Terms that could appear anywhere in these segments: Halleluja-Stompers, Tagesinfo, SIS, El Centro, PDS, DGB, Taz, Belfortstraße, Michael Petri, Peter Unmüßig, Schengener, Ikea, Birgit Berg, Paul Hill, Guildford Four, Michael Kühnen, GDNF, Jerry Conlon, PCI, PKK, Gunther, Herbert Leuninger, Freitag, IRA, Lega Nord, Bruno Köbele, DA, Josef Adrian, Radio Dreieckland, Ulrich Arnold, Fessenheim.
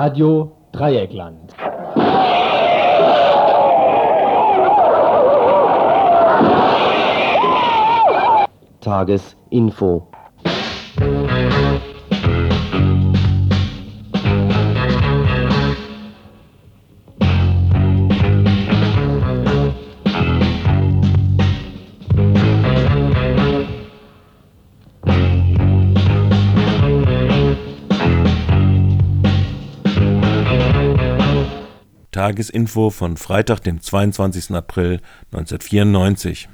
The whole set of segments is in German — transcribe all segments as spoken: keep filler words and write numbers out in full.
Radio Dreieckland. Tagesinfo. Tagesinfo von Freitag, dem zweiundzwanzigsten April neunzehnhundertvierundneunzig.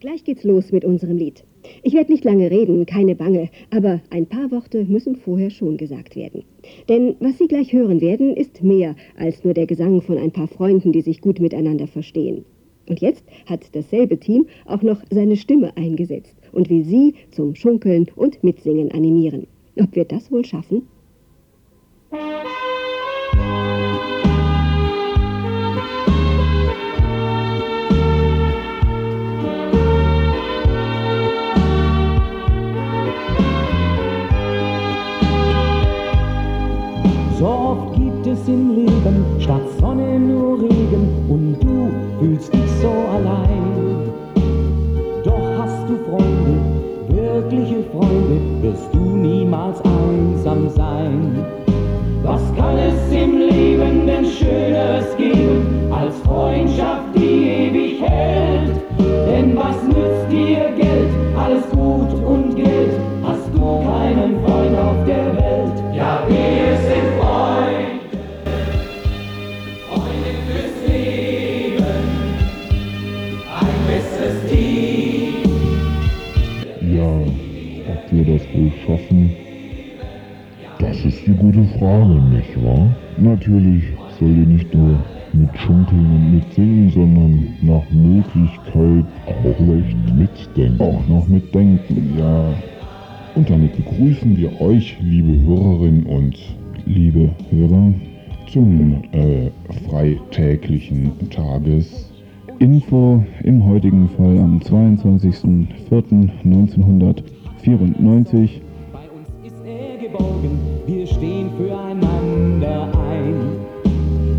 Gleich geht's los mit unserem Lied. Ich werde nicht lange reden, keine Bange, aber ein paar Worte müssen vorher schon gesagt werden. Denn was Sie gleich hören werden, ist mehr als nur der Gesang von ein paar Freunden, die sich gut miteinander verstehen. Und jetzt hat dasselbe Team auch noch seine Stimme eingesetzt und will Sie zum Schunkeln und Mitsingen animieren. Ob wir das wohl schaffen? So oft gibt es im Leben statt Sonne nur Regen und du fühlst dich so allein. Doch hast du Freunde, wirkliche Freunde, wirst du niemals einsam sein. Was kann es im Leben denn Schöneres geben als Freundschaft, die ewig hält? Denn was nützt dir Geld, alles Gut und Geld, hast du keinen Freund auf der Welt? Ja, wir sind das wohl schaffen? Das ist die gute Frage, nicht wahr? Natürlich soll ihr nicht nur mit Schunkeln und mit Singen, sondern nach Möglichkeit auch leicht mitdenken. Auch noch mitdenken, ja. Und damit begrüßen wir euch, liebe Hörerinnen und liebe Hörer, zum äh, freitäglichen Tages. Info im heutigen Fall am zweiundzwanzigsten vierten neunzehnhundertvierundneunzig. Bei uns ist er geborgen, wir stehen füreinander ein.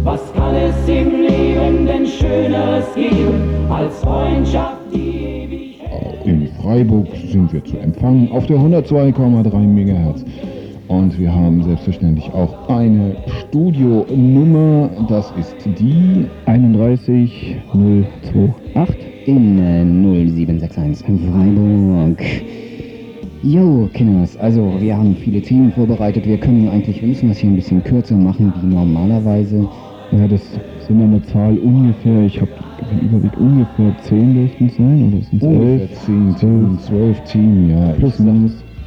Was kann es im Leben denn Schöneres geben als Freundschaft, die ewig hält? In Freiburg sind wir zu empfangen auf der hundertzwei Komma drei Megahertz. Und wir haben selbstverständlich auch eine Studionummer, das ist die drei eins null zwei acht in null sieben sechs eins Freiburg. Jo, Kinders, also wir haben viele Themen vorbereitet. Wir können eigentlich, wir müssen das hier ein bisschen kürzer machen, wie normalerweise. Ja, das sind eine Zahl ungefähr, ich habe den Überblick, ungefähr zehn dürften es sein, oder sind es elf? zehn, zwölf, zehn, ja. Plus,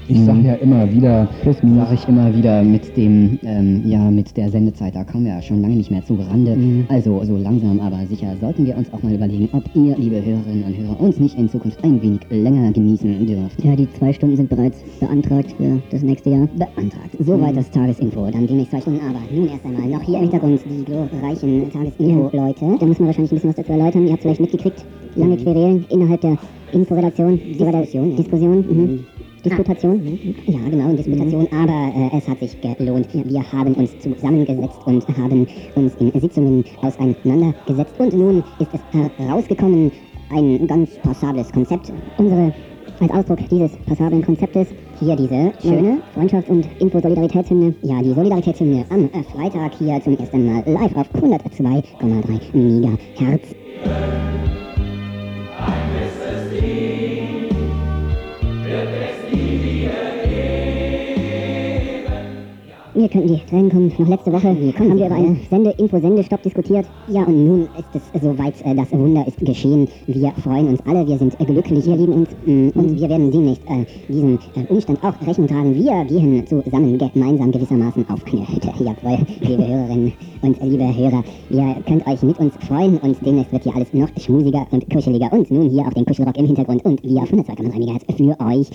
ich sag, ich sag ja immer wieder, sag ich immer wieder mit dem, ähm, ja, mit der Sendezeit, da kommen wir ja schon lange nicht mehr zu Rande. Mhm. Also, so langsam, aber sicher sollten wir uns auch mal überlegen, ob ihr, liebe Hörerinnen und Hörer, uns nicht in Zukunft ein wenig länger genießen dürft. Ja, die zwei Stunden sind bereits beantragt für das nächste Jahr. Beantragt. Soweit mhm. das Tagesinfo. Dann gehen nicht zwei Stunden, aber nun erst einmal noch hier im Hintergrund die glorreichen Tagesinfo-Leute. Ja. Da müssen wir wahrscheinlich ein bisschen was dazu erläutern. Ihr habt es vielleicht mitgekriegt. Lange mhm. Querelen innerhalb der Inforedaktion, Diskussion. Diskussion. Ja. Mhm. Mhm. Disputation? Ah. Ja, genau, Disputation, mhm. aber äh, es hat sich gelohnt. Wir haben uns zusammengesetzt und haben uns in Sitzungen auseinandergesetzt. Und nun ist es herausgekommen, ein ganz passables Konzept. Unsere, als Ausdruck dieses passablen Konzeptes, hier diese schöne Freundschafts- und Info-Solidaritätshymne. Ja, die Solidaritätshymne am Freitag hier zum ersten Mal live auf hundertzwei Komma drei Megahertz. Wir könnten die Tränen kommen. Noch letzte Woche wir haben wir über einen Sende-Info-Sendestopp diskutiert. Ja, und nun ist es soweit. Das Wunder ist geschehen. Wir freuen uns alle. Wir sind glücklich. Wir lieben uns. Und wir werden demnächst äh, diesem Umstand auch Rechnung tragen. Wir gehen zusammen, gemeinsam gewissermaßen auf eine Hütte. Jawohl, liebe Hörerinnen und liebe Hörer. Ihr könnt euch mit uns freuen. Und demnächst wird hier alles noch schmusiger und kuscheliger. Und nun hier auf den Kuschelrock im Hintergrund. Und wir auf hundertzwei Komma drei Megahertz für euch.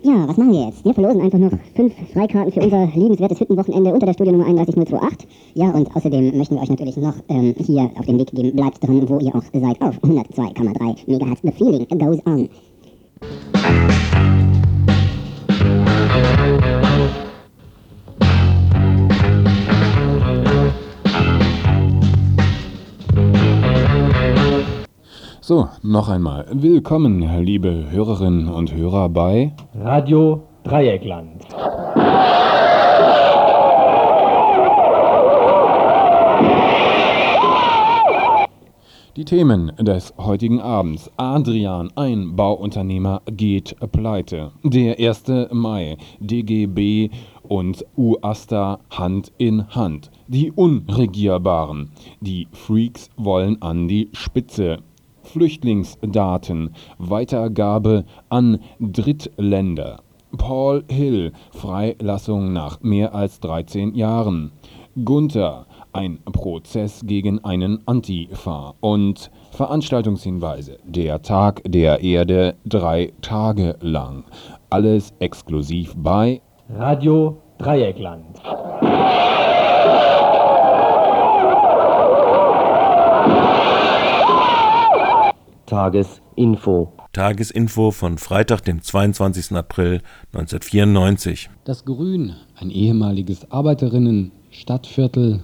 Ja, was machen wir jetzt? Wir verlosen einfach noch fünf Freikarten für unser liebenswertes Hüttenwochenende unter der Studionummer drei eins null zwei acht. Ja, und außerdem möchten wir euch natürlich noch ähm, hier auf den Weg geben. Bleibt dran, wo ihr auch seid, auf hundertzwei Komma drei Megahertz. The feeling goes on. So, noch einmal. Willkommen, liebe Hörerinnen und Hörer, bei Radio Dreieckland. Die Themen des heutigen Abends. Adrian, ein Bauunternehmer, geht pleite. Der erste Mai, D G B und U A S T A Hand in Hand. Die Unregierbaren. Die Freaks wollen an die Spitze. Flüchtlingsdaten. Weitergabe an Drittländer. Paul Hill, Freilassung nach mehr als dreizehn Jahren. Gunther, ein Prozess gegen einen Antifa. Und Veranstaltungshinweise. Der Tag der Erde, drei Tage lang. Alles exklusiv bei Radio Dreieckland. Tagesinfo. Tagesinfo von Freitag, dem zweiundzwanzigsten April neunzehnhundertvierundneunzig. Das Grün, ein ehemaliges Arbeiterinnen-Stadtviertel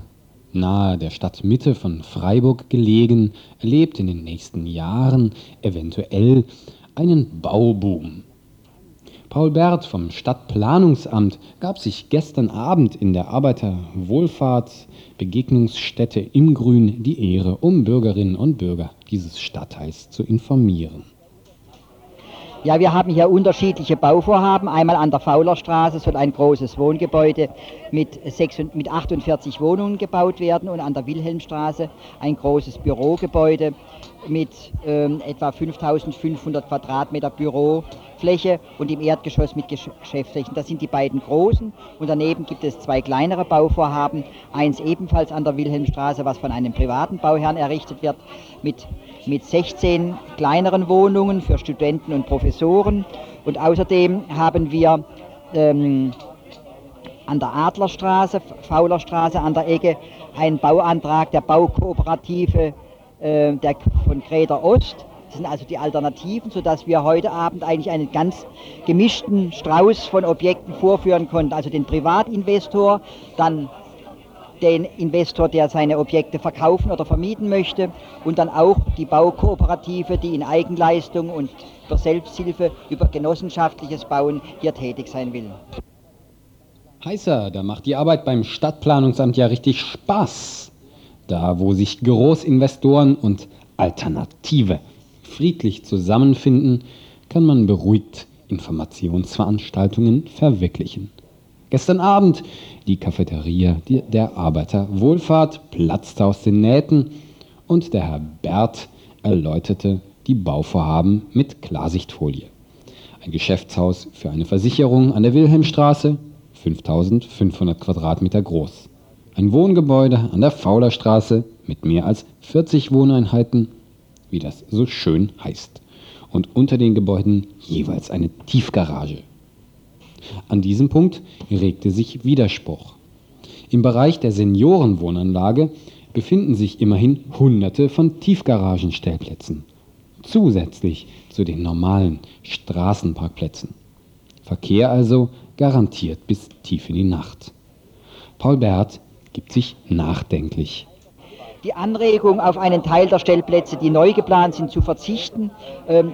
nahe der Stadtmitte von Freiburg gelegen, erlebt in den nächsten Jahren eventuell einen Bauboom. Paul Bert vom Stadtplanungsamt gab sich gestern Abend in der Arbeiterwohlfahrtsbegegnungsstätte im Grün die Ehre, um Bürgerinnen und Bürger dieses Stadtteils zu informieren. Ja, wir haben hier unterschiedliche Bauvorhaben. Einmal an der Faulerstraße soll ein großes Wohngebäude mit achtundvierzig Wohnungen gebaut werden und an der Wilhelmstraße ein großes Bürogebäude mit ähm, etwa fünftausendfünfhundert Quadratmeter Bürofläche und im Erdgeschoss mit Geschäftsflächen. Das sind die beiden großen und daneben gibt es zwei kleinere Bauvorhaben, eins ebenfalls an der Wilhelmstraße, was von einem privaten Bauherrn errichtet wird, mit, mit sechzehn kleineren Wohnungen für Studenten und Professoren. Und außerdem haben wir ähm, an der Adlerstraße, Faulerstraße an der Ecke, einen Bauantrag der Baukooperative Der von Kreder Ost. Das sind also die Alternativen, sodass wir heute Abend eigentlich einen ganz gemischten Strauß von Objekten vorführen konnten. Also den Privatinvestor, dann den Investor, der seine Objekte verkaufen oder vermieten möchte und dann auch die Baukooperative, die in Eigenleistung und über Selbsthilfe, über genossenschaftliches Bauen hier tätig sein will. Heißer, da macht die Arbeit beim Stadtplanungsamt ja richtig Spaß. Da, wo sich Großinvestoren und Alternative friedlich zusammenfinden, kann man beruhigt Informationsveranstaltungen verwirklichen. Gestern Abend die Cafeteria der Arbeiterwohlfahrt platzte aus den Nähten und der Herr Bert erläuterte die Bauvorhaben mit Klarsichtfolie. Ein Geschäftshaus für eine Versicherung an der Wilhelmstraße, fünftausendfünfhundert Quadratmeter groß. Ein Wohngebäude an der Faulerstraße mit mehr als vierzig Wohneinheiten, wie das so schön heißt. Und unter den Gebäuden jeweils eine Tiefgarage. An diesem Punkt regte sich Widerspruch. Im Bereich der Seniorenwohnanlage befinden sich immerhin hunderte von Tiefgaragenstellplätzen, zusätzlich zu den normalen Straßenparkplätzen. Verkehr also garantiert bis tief in die Nacht. Paul Bert gibt sich nachdenklich. Die Anregung, auf einen Teil der Stellplätze, die neu geplant sind, zu verzichten,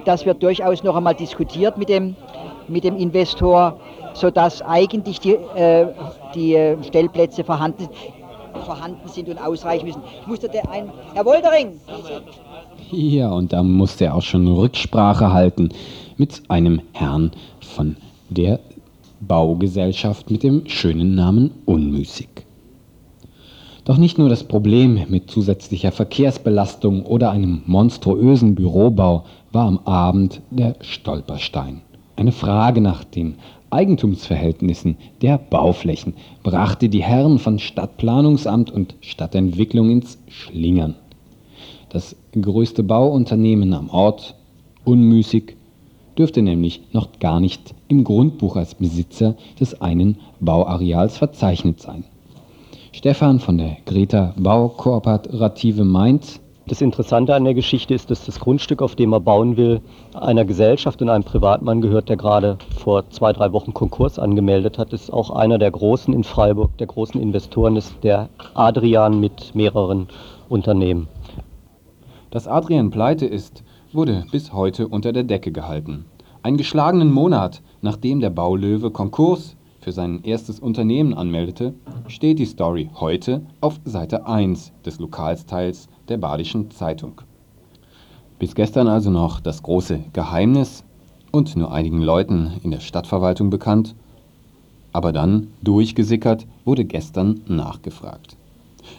das wird durchaus noch einmal diskutiert mit dem, mit dem Investor, sodass eigentlich die, die Stellplätze vorhanden, vorhanden sind und ausreichen müssen. Ich musste der ein, Herr Woldering! Ja, und da musste er auch schon Rücksprache halten mit einem Herrn von der Baugesellschaft mit dem schönen Namen Unmüßig. Doch nicht nur das Problem mit zusätzlicher Verkehrsbelastung oder einem monströsen Bürobau war am Abend der Stolperstein. Eine Frage nach den Eigentumsverhältnissen der Bauflächen brachte die Herren von Stadtplanungsamt und Stadtentwicklung ins Schlingern. Das größte Bauunternehmen am Ort, Unmüßig, dürfte nämlich noch gar nicht im Grundbuch als Besitzer des einen Bauareals verzeichnet sein. Stefan von der Greta Baukooperative meint: Das Interessante an der Geschichte ist, dass das Grundstück, auf dem er bauen will, einer Gesellschaft und einem Privatmann gehört, der gerade vor zwei, drei Wochen Konkurs angemeldet hat. Das ist auch einer der großen in Freiburg, der großen Investoren, ist der Adrian mit mehreren Unternehmen. Dass Adrian pleite ist, wurde bis heute unter der Decke gehalten. Einen geschlagenen Monat, nachdem der Baulöwe Konkurs für sein erstes Unternehmen anmeldete, steht die Story heute auf Seite eins des Lokalteils der Badischen Zeitung. Bis gestern also noch das große Geheimnis und nur einigen Leuten in der Stadtverwaltung bekannt, aber dann durchgesickert wurde gestern nachgefragt.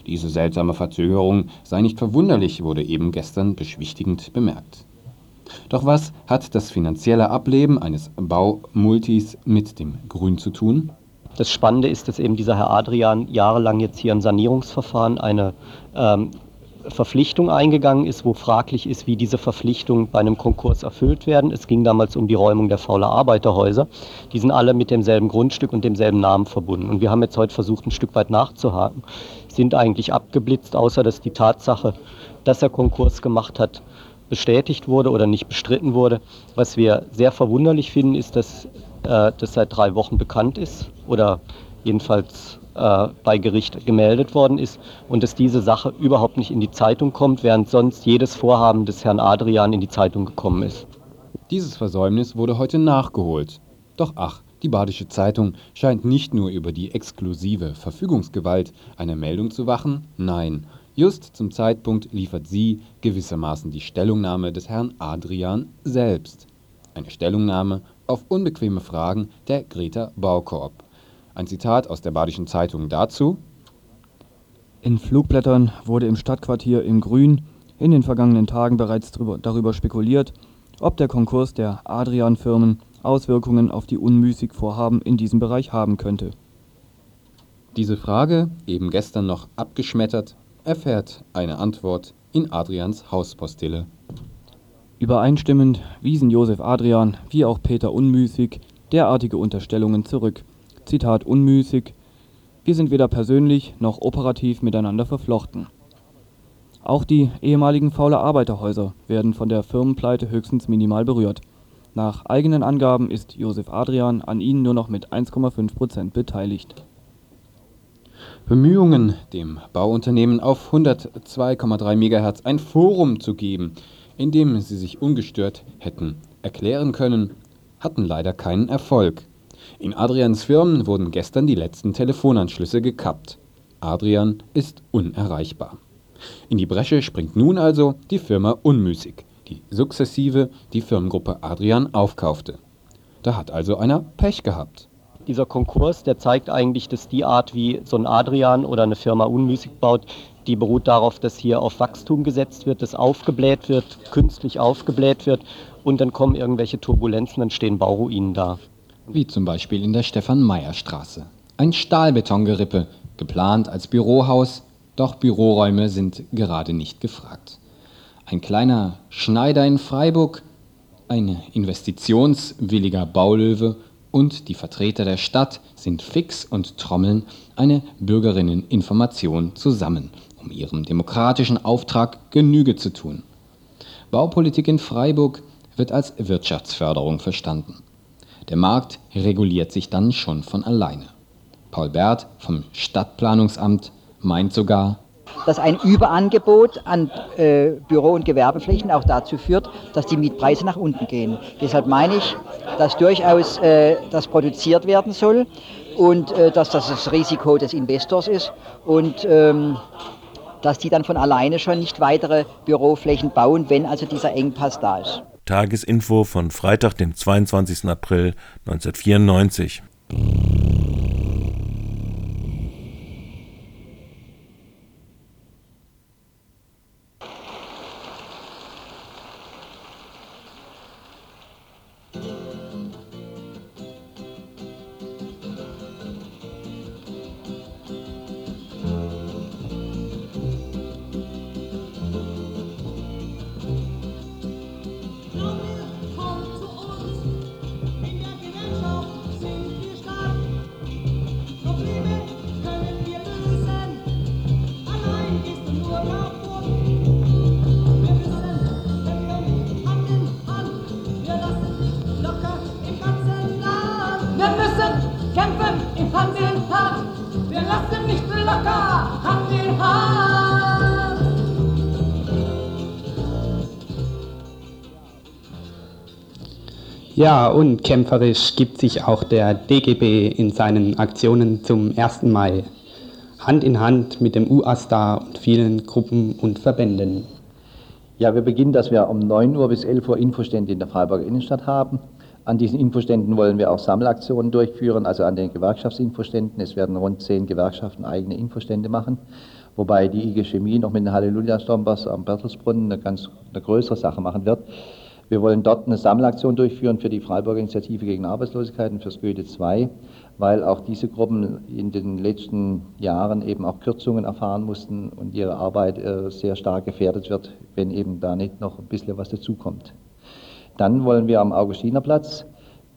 Diese seltsame Verzögerung sei nicht verwunderlich, wurde eben gestern beschwichtigend bemerkt. Doch was hat das finanzielle Ableben eines Baumultis mit dem Grün zu tun? Das Spannende ist, dass eben dieser Herr Adrian jahrelang jetzt hier im Sanierungsverfahren eine ähm, Verpflichtung eingegangen ist, wo fraglich ist, wie diese Verpflichtungen bei einem Konkurs erfüllt werden. Es ging damals um die Räumung der Fauler Arbeiterhäuser. Die sind alle mit demselben Grundstück und demselben Namen verbunden. Und wir haben jetzt heute versucht, ein Stück weit nachzuhaken. Sind eigentlich abgeblitzt, außer dass die Tatsache, dass er Konkurs gemacht hat, bestätigt wurde oder nicht bestritten wurde. Was wir sehr verwunderlich finden, ist, dass äh, das seit drei Wochen bekannt ist oder jedenfalls äh, bei Gericht gemeldet worden ist und dass diese Sache überhaupt nicht in die Zeitung kommt, während sonst jedes Vorhaben des Herrn Adrian in die Zeitung gekommen ist. Dieses Versäumnis wurde heute nachgeholt. Doch ach, die Badische Zeitung scheint nicht nur über die exklusive Verfügungsgewalt einer Meldung zu wachen, nein. Just zum Zeitpunkt liefert sie gewissermaßen die Stellungnahme des Herrn Adrian selbst. Eine Stellungnahme auf unbequeme Fragen der Greta Baukorb. Ein Zitat aus der Badischen Zeitung dazu. In Flugblättern wurde im Stadtquartier im Grün in den vergangenen Tagen bereits drüber, darüber spekuliert, ob der Konkurs der Adrian-Firmen Auswirkungen auf die Unmußigvorhaben in diesem Bereich haben könnte. Diese Frage, eben gestern noch abgeschmettert, erfährt eine Antwort in Adrians Hauspostille. Übereinstimmend wiesen Josef Adrian wie auch Peter Unmüßig derartige Unterstellungen zurück. Zitat Unmüßig: Wir sind weder persönlich noch operativ miteinander verflochten. Auch die ehemaligen Fauler Arbeiterhäuser werden von der Firmenpleite höchstens minimal berührt. Nach eigenen Angaben ist Josef Adrian an ihnen nur noch mit eins Komma fünf Prozent beteiligt. Bemühungen, dem Bauunternehmen auf hundertzwei Komma drei Megahertz ein Forum zu geben, in dem sie sich ungestört hätten erklären können, hatten leider keinen Erfolg. In Adrians Firmen wurden gestern die letzten Telefonanschlüsse gekappt. Adrian ist unerreichbar. In die Bresche springt nun also die Firma Unmüßig, die sukzessive die Firmengruppe Adrian aufkaufte. Da hat also einer Pech gehabt. Dieser Konkurs, der zeigt eigentlich, dass die Art, wie so ein Adrian oder eine Firma Unmüßig baut, die beruht darauf, dass hier auf Wachstum gesetzt wird, dass aufgebläht wird, künstlich aufgebläht wird und dann kommen irgendwelche Turbulenzen, dann stehen Bauruinen da. Wie zum Beispiel in der Stefan-Meyer-Straße. Ein Stahlbetongerippe, geplant als Bürohaus, doch Büroräume sind gerade nicht gefragt. Ein kleiner Schneider in Freiburg, ein investitionswilliger Baulöwe, und die Vertreter der Stadt sind fix und trommeln eine Bürgerinneninformation zusammen, um ihrem demokratischen Auftrag Genüge zu tun. Baupolitik in Freiburg wird als Wirtschaftsförderung verstanden. Der Markt reguliert sich dann schon von alleine. Paul Berth vom Stadtplanungsamt meint sogar, dass ein Überangebot an äh, Büro- und Gewerbeflächen auch dazu führt, dass die Mietpreise nach unten gehen. Deshalb meine ich, dass durchaus äh, das produziert werden soll und äh, dass das das Risiko des Investors ist und ähm, dass die dann von alleine schon nicht weitere Büroflächen bauen, wenn also dieser Engpass da ist. Tagesinfo von Freitag, dem zweiundzwanzigsten April neunzehnhundertvierundneunzig. Ja, und kämpferisch gibt sich auch der D G B in seinen Aktionen zum ersten Mai, Hand in Hand mit dem U A S D A und vielen Gruppen und Verbänden. Ja, wir beginnen, dass wir um neun Uhr bis elf Uhr Infostände in der Freiburger Innenstadt haben. An diesen Infoständen wollen wir auch Sammelaktionen durchführen, also an den Gewerkschaftsinfoständen. Es werden rund zehn Gewerkschaften eigene Infostände machen, wobei die I G Chemie noch mit den Halleluja-Stompers am Bertelsbrunnen eine ganz eine größere Sache machen wird. Wir wollen dort eine Sammelaktion durchführen für die Freiburger Initiative gegen Arbeitslosigkeit und fürs Goethe zwei, weil auch diese Gruppen in den letzten Jahren eben auch Kürzungen erfahren mussten und ihre Arbeit sehr stark gefährdet wird, wenn eben da nicht noch ein bisschen was dazukommt. Dann wollen wir am Augustinerplatz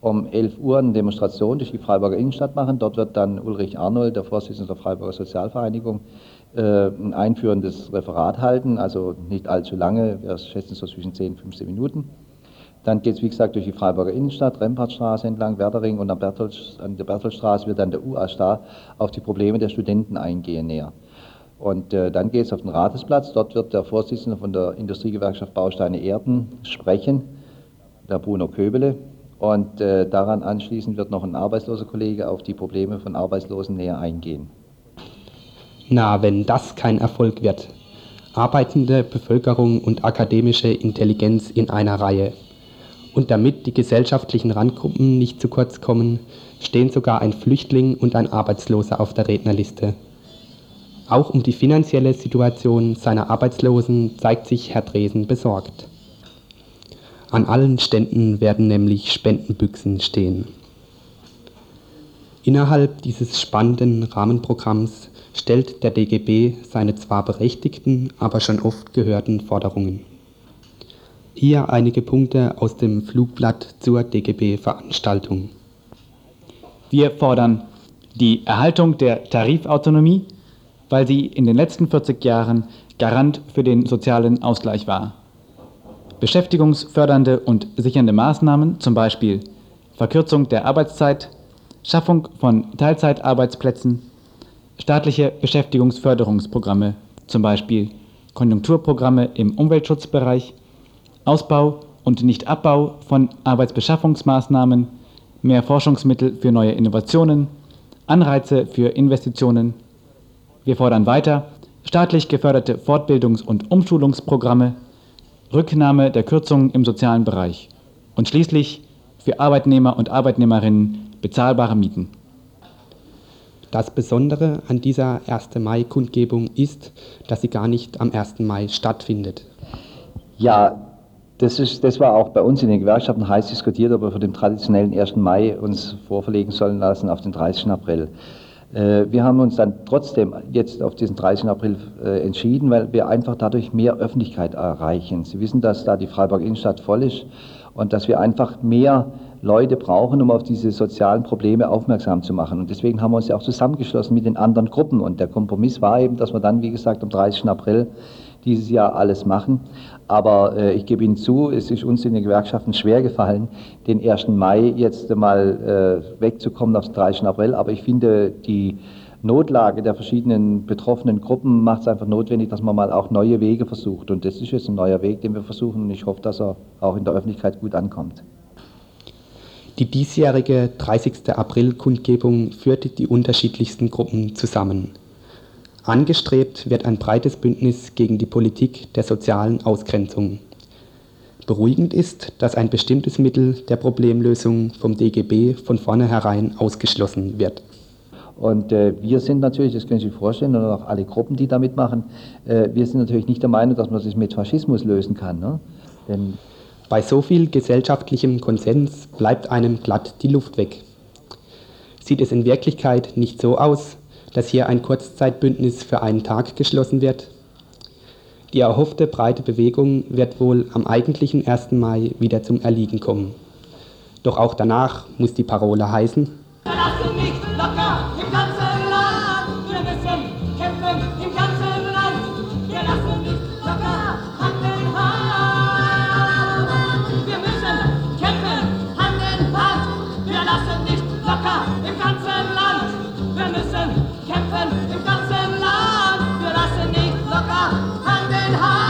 um elf Uhr eine Demonstration durch die Freiburger Innenstadt machen. Dort wird dann Ulrich Arnold, der Vorsitzende der Freiburger Sozialvereinigung, ein einführendes Referat halten, also nicht allzu lange, wir schätzen so zwischen zehn und fünfzehn Minuten. Dann geht es, wie gesagt, durch die Freiburger Innenstadt, Rempartstraße entlang, Werdering und an der Belfortstraße wird dann der U A S D A auf die Probleme der Studenten eingehen näher. Und äh, dann geht es auf den Rathesplatz, dort wird der Vorsitzende von der Industriegewerkschaft Bausteine Erden sprechen, der Bruno Köbele. Und äh, daran anschließend wird noch ein arbeitsloser Kollege auf die Probleme von Arbeitslosen näher eingehen. Na, wenn das kein Erfolg wird. Arbeitende Bevölkerung und akademische Intelligenz in einer Reihe. Und damit die gesellschaftlichen Randgruppen nicht zu kurz kommen, stehen sogar ein Flüchtling und ein Arbeitsloser auf der Rednerliste. Auch um die finanzielle Situation seiner Arbeitslosen zeigt sich Herr Dresen besorgt. An allen Ständen werden nämlich Spendenbüchsen stehen. Innerhalb dieses spannenden Rahmenprogramms stellt der D G B seine zwar berechtigten, aber schon oft gehörten Forderungen. Hier einige Punkte aus dem Flugblatt zur D G B-Veranstaltung. Wir fordern die Erhaltung der Tarifautonomie, weil sie in den letzten vierzig Jahren Garant für den sozialen Ausgleich war. Beschäftigungsfördernde und sichernde Maßnahmen, zum Beispiel Verkürzung der Arbeitszeit, Schaffung von Teilzeitarbeitsplätzen, staatliche Beschäftigungsförderungsprogramme, zum Beispiel Konjunkturprogramme im Umweltschutzbereich, Ausbau und Nichtabbau von Arbeitsbeschaffungsmaßnahmen, mehr Forschungsmittel für neue Innovationen, Anreize für Investitionen. Wir fordern weiter staatlich geförderte Fortbildungs- und Umschulungsprogramme, Rücknahme der Kürzungen im sozialen Bereich und schließlich für Arbeitnehmer und Arbeitnehmerinnen bezahlbare Mieten. Das Besondere an dieser ersten Mai-Kundgebung ist, dass sie gar nicht am ersten Mai stattfindet. Ja, das, ist, das war auch bei uns in den Gewerkschaften heiß diskutiert, ob wir von dem traditionellen ersten Mai uns vorverlegen sollen lassen auf den dreißigsten April. Äh, wir haben uns dann trotzdem jetzt auf diesen dreißigsten April äh, entschieden, weil wir einfach dadurch mehr Öffentlichkeit erreichen. Sie wissen, dass da die Freiburger Innenstadt voll ist und dass wir einfach mehr Leute brauchen, um auf diese sozialen Probleme aufmerksam zu machen. Und deswegen haben wir uns ja auch zusammengeschlossen mit den anderen Gruppen. Und der Kompromiss war eben, dass wir dann, wie gesagt, am dreißigsten April dieses Jahr alles machen. Aber äh, ich gebe Ihnen zu, es ist uns in den Gewerkschaften schwer gefallen, den ersten Mai jetzt mal äh, wegzukommen auf den dreißigsten April. Aber ich finde, die Notlage der verschiedenen betroffenen Gruppen macht es einfach notwendig, dass man mal auch neue Wege versucht. Und das ist jetzt ein neuer Weg, den wir versuchen. Und ich hoffe, dass er auch in der Öffentlichkeit gut ankommt. Die diesjährige dreißigsten April-Kundgebung führt die unterschiedlichsten Gruppen zusammen. Angestrebt wird ein breites Bündnis gegen die Politik der sozialen Ausgrenzung. Beruhigend ist, dass ein bestimmtes Mittel der Problemlösung vom D G B von vornherein ausgeschlossen wird. Und äh, wir sind natürlich, das können Sie sich vorstellen, und auch alle Gruppen, die da mitmachen, äh, wir sind natürlich nicht der Meinung, dass man das mit Faschismus lösen kann, ne? Denn bei so viel gesellschaftlichem Konsens bleibt einem glatt die Luft weg. Sieht es in Wirklichkeit nicht so aus, dass hier ein Kurzzeitbündnis für einen Tag geschlossen wird? Die erhoffte breite Bewegung wird wohl am eigentlichen ersten Mai wieder zum Erliegen kommen. Doch auch danach muss die Parole heißen: Verlassen nicht locker im ganzen Land, wir müssen kämpfen im ganzen Land, wir lassen nicht locker Hand in Hand, wir müssen kämpfen Hand in Hand, wir lassen nicht locker im ganzen Land, wir müssen kämpfen im ganzen Land, wir lassen nicht locker Hand in Hand.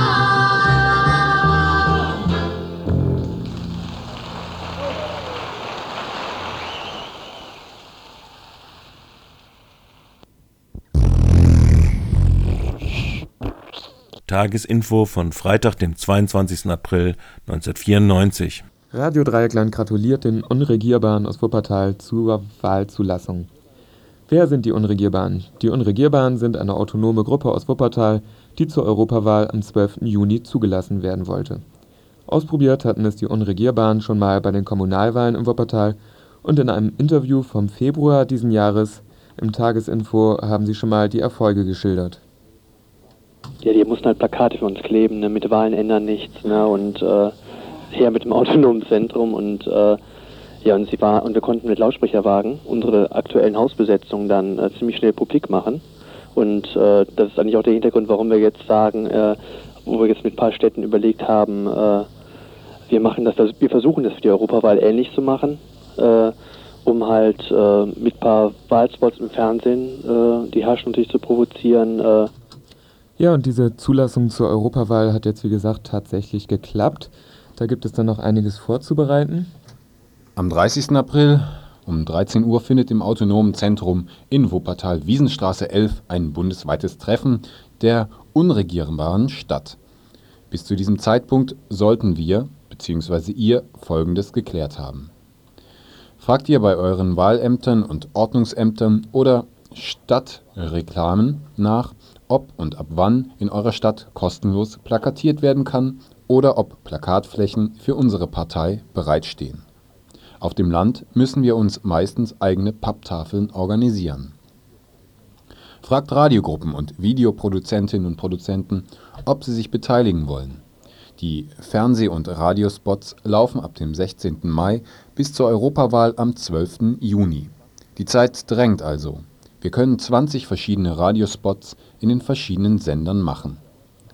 Tagesinfo von Freitag, dem zweiundzwanzigsten April neunzehnhundertvierundneunzig. Radio Dreieckland gratuliert den Unregierbaren aus Wuppertal zur Wahlzulassung. Wer sind die Unregierbaren? Die Unregierbaren sind eine autonome Gruppe aus Wuppertal, die zur Europawahl am zwölften Juni zugelassen werden wollte. Ausprobiert hatten es die Unregierbaren schon mal bei den Kommunalwahlen in Wuppertal, und in einem Interview vom Februar diesen Jahres im Tagesinfo haben sie schon mal die Erfolge geschildert. Ja, die mussten halt Plakate für uns kleben, ne? Mit Wahlen ändern nichts, ne? Und äh, her mit dem autonomen Zentrum und äh, Ja, und, sie war, und wir konnten mit Lautsprecherwagen unsere aktuellen Hausbesetzungen dann äh, ziemlich schnell publik machen. Und äh, das ist eigentlich auch der Hintergrund, warum wir jetzt sagen, äh, wo wir jetzt mit ein paar Städten überlegt haben, äh, wir machen das, wir versuchen das für die Europawahl ähnlich zu machen, äh, um halt äh, mit ein paar Wahlspots im Fernsehen äh, die Herrscher natürlich zu provozieren. Äh. Ja, und diese Zulassung zur Europawahl hat jetzt, wie gesagt, tatsächlich geklappt. Da gibt es dann noch einiges vorzubereiten. Am dreißigsten April um dreizehn Uhr findet im Autonomen Zentrum in Wuppertal Wiesenstraße elf ein bundesweites Treffen der Unregierbaren statt. Bis zu diesem Zeitpunkt sollten wir bzw. ihr Folgendes geklärt haben. Fragt ihr bei euren Wahlämtern und Ordnungsämtern oder Stadtreklamen nach, ob und ab wann in eurer Stadt kostenlos plakatiert werden kann oder ob Plakatflächen für unsere Partei bereitstehen. Auf dem Land müssen wir uns meistens eigene Papptafeln organisieren. Fragt Radiogruppen und Videoproduzentinnen und Produzenten, ob sie sich beteiligen wollen. Die Fernseh- und Radiospots laufen ab dem sechzehnten Mai bis zur Europawahl am zwölften Juni. Die Zeit drängt also. Wir können zwanzig verschiedene Radiospots in den verschiedenen Sendern machen.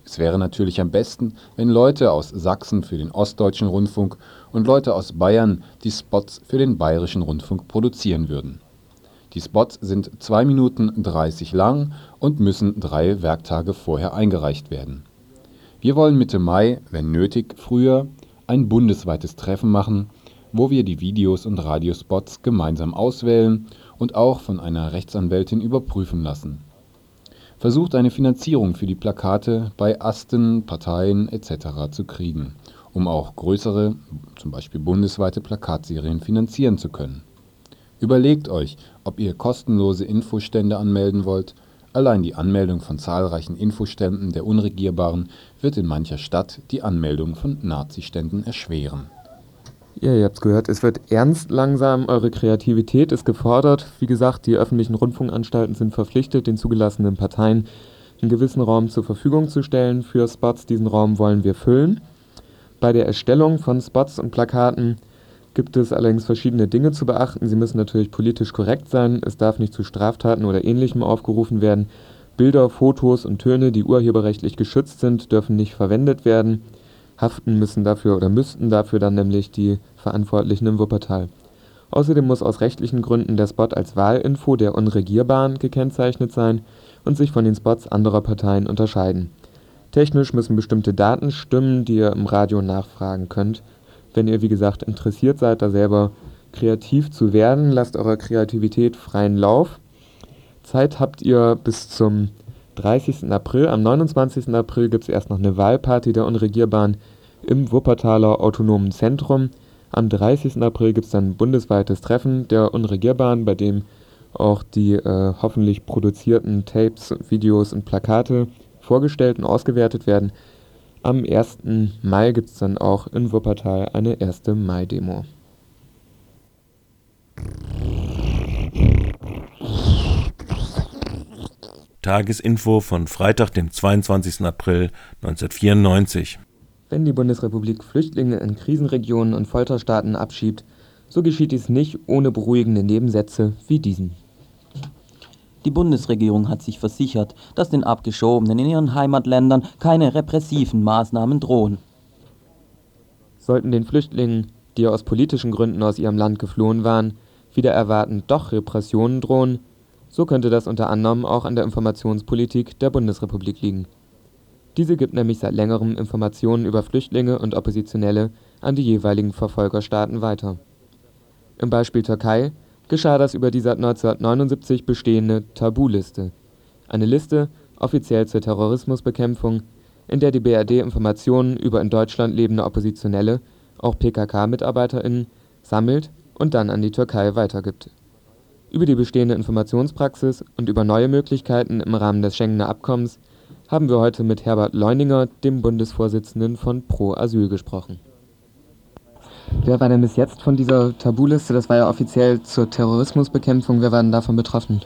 Es wäre natürlich am besten, wenn Leute aus Sachsen für den Ostdeutschen Rundfunk und Leute aus Bayern die Spots für den Bayerischen Rundfunk produzieren würden. Die Spots sind zwei Minuten dreißig lang und müssen drei Werktage vorher eingereicht werden. Wir wollen Mitte Mai, wenn nötig, früher ein bundesweites Treffen machen, wo wir die Videos und Radiospots gemeinsam auswählen und auch von einer Rechtsanwältin überprüfen lassen. Versucht eine Finanzierung für die Plakate bei Asten, Parteien et cetera zu kriegen, um auch größere, zum Beispiel bundesweite Plakatserien finanzieren zu können. Überlegt euch, ob ihr kostenlose Infostände anmelden wollt. Allein die Anmeldung von zahlreichen Infoständen der Unregierbaren wird in mancher Stadt die Anmeldung von Naziständen erschweren. Ja, ihr habt's gehört, es wird ernst langsam, eure Kreativität ist gefordert. Wie gesagt, die öffentlichen Rundfunkanstalten sind verpflichtet, den zugelassenen Parteien einen gewissen Raum zur Verfügung zu stellen für Spots. Diesen Raum wollen wir füllen. Bei der Erstellung von Spots und Plakaten gibt es allerdings verschiedene Dinge zu beachten. Sie müssen natürlich politisch korrekt sein. Es darf nicht zu Straftaten oder Ähnlichem aufgerufen werden. Bilder, Fotos und Töne, die urheberrechtlich geschützt sind, dürfen nicht verwendet werden. Haften müssen dafür oder müssten dafür dann nämlich die Verantwortlichen in Wuppertal. Außerdem muss aus rechtlichen Gründen der Spot als Wahlinfo der Unregierbaren gekennzeichnet sein und sich von den Spots anderer Parteien unterscheiden. Technisch müssen bestimmte Daten stimmen, die ihr im Radio nachfragen könnt. Wenn ihr, wie gesagt, interessiert seid, da selber kreativ zu werden, lasst eurer Kreativität freien Lauf. Zeit habt ihr bis zum dreißigsten April. Am neunundzwanzigsten April gibt es erst noch eine Wahlparty der Unregierbaren im Wuppertaler Autonomen Zentrum. Am dreißigsten April gibt es dann ein bundesweites Treffen der Unregierbaren, bei dem auch die äh, hoffentlich produzierten Tapes, Videos und Plakate vorgestellt und ausgewertet werden. Am ersten Mai gibt es dann auch in Wuppertal eine ersten Mai Demo. Tagesinfo von Freitag, dem zweiundzwanzigsten April neunzehnhundertvierundneunzig. Wenn die Bundesrepublik Flüchtlinge in Krisenregionen und Folterstaaten abschiebt, so geschieht dies nicht ohne beruhigende Nebensätze wie diesen. Die Bundesregierung hat sich versichert, dass den Abgeschobenen in ihren Heimatländern keine repressiven Maßnahmen drohen. Sollten den Flüchtlingen, die aus politischen Gründen aus ihrem Land geflohen waren, wieder erwarten, doch Repressionen drohen, so könnte das unter anderem auch an der Informationspolitik der Bundesrepublik liegen. Diese gibt nämlich seit längerem Informationen über Flüchtlinge und Oppositionelle an die jeweiligen Verfolgerstaaten weiter. Im Beispiel Türkei geschah das über die seit neunzehnhundertneunundsiebzig bestehende Tabuliste, eine Liste offiziell zur Terrorismusbekämpfung, in der die B R D Informationen über in Deutschland lebende Oppositionelle, auch P K K-MitarbeiterInnen, sammelt und dann an die Türkei weitergibt. Über die bestehende Informationspraxis und über neue Möglichkeiten im Rahmen des Schengener Abkommens haben wir heute mit Herbert Leuninger, dem Bundesvorsitzenden von Pro Asyl, gesprochen. Wer war denn bis jetzt von dieser Tabuliste, das war ja offiziell zur Terrorismusbekämpfung, wer war denn davon betroffen?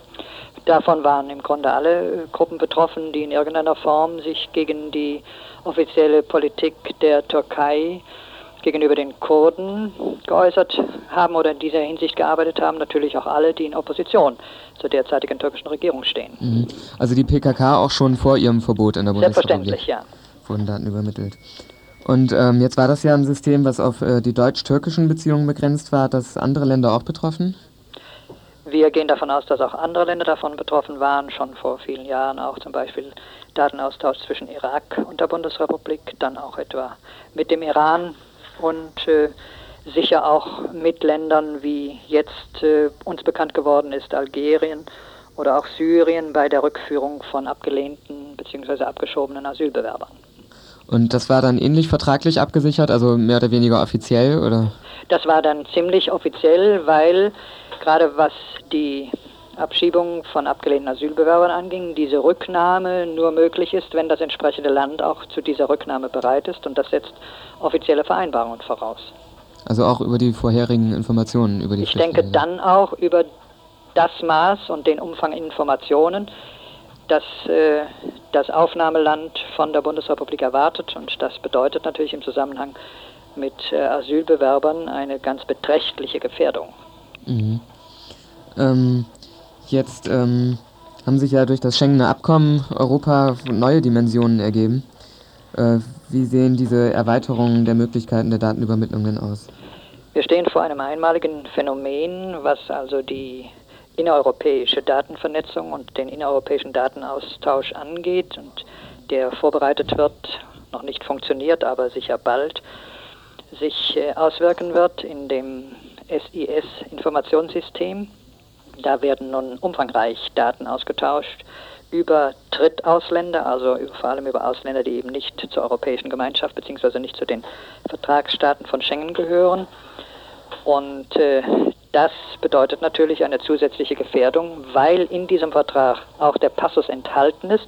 Davon waren im Grunde alle Gruppen betroffen, die in irgendeiner Form sich gegen die offizielle Politik der Türkei gegenüber den Kurden geäußert haben oder in dieser Hinsicht gearbeitet haben, natürlich auch alle, die in Opposition zur derzeitigen türkischen Regierung stehen. Also die P K K auch schon vor ihrem Verbot in der Bundesrepublik? Selbstverständlich, ja. Wurden Daten übermittelt. Und ähm, jetzt war das ja ein System, was auf äh, die deutsch-türkischen Beziehungen begrenzt war. Hat das andere Länder auch betroffen? Wir gehen davon aus, dass auch andere Länder davon betroffen waren, schon vor vielen Jahren, auch zum Beispiel Datenaustausch zwischen Irak und der Bundesrepublik, dann auch etwa mit dem Iran und äh, sicher auch mit Ländern, wie jetzt äh, uns bekannt geworden ist, Algerien oder auch Syrien bei der Rückführung von abgelehnten bzw. abgeschobenen Asylbewerbern. Und das war dann ähnlich vertraglich abgesichert, also mehr oder weniger offiziell, oder? Das war dann ziemlich offiziell, weil gerade was die Abschiebung von abgelehnten Asylbewerbern anging, diese Rücknahme nur möglich ist, wenn das entsprechende Land auch zu dieser Rücknahme bereit ist. Und das setzt offizielle Vereinbarungen voraus. Also auch über die vorherigen Informationen? Über die ich denke dann auch über das Maß und den Umfang Informationen, dass äh, das Aufnahmeland von der Bundesrepublik erwartet, und das bedeutet natürlich im Zusammenhang mit äh, Asylbewerbern eine ganz beträchtliche Gefährdung. Mhm. Ähm, jetzt ähm, haben sich ja durch das Schengener Abkommen Europa neue Dimensionen ergeben. Äh, wie sehen diese Erweiterungen der Möglichkeiten der Datenübermittlung denn aus? Wir stehen vor einem einmaligen Phänomen, was also die innereuropäische Datenvernetzung und den innereuropäischen Datenaustausch angeht und der vorbereitet wird, noch nicht funktioniert, aber sicher bald sich auswirken wird in dem S I S-Informationssystem. Da werden nun umfangreich Daten ausgetauscht über Drittausländer, also vor allem über Ausländer, die eben nicht zur Europäischen Gemeinschaft bzw. nicht zu den Vertragsstaaten von Schengen gehören. Und äh, das bedeutet natürlich eine zusätzliche Gefährdung, weil in diesem Vertrag auch der Passus enthalten ist,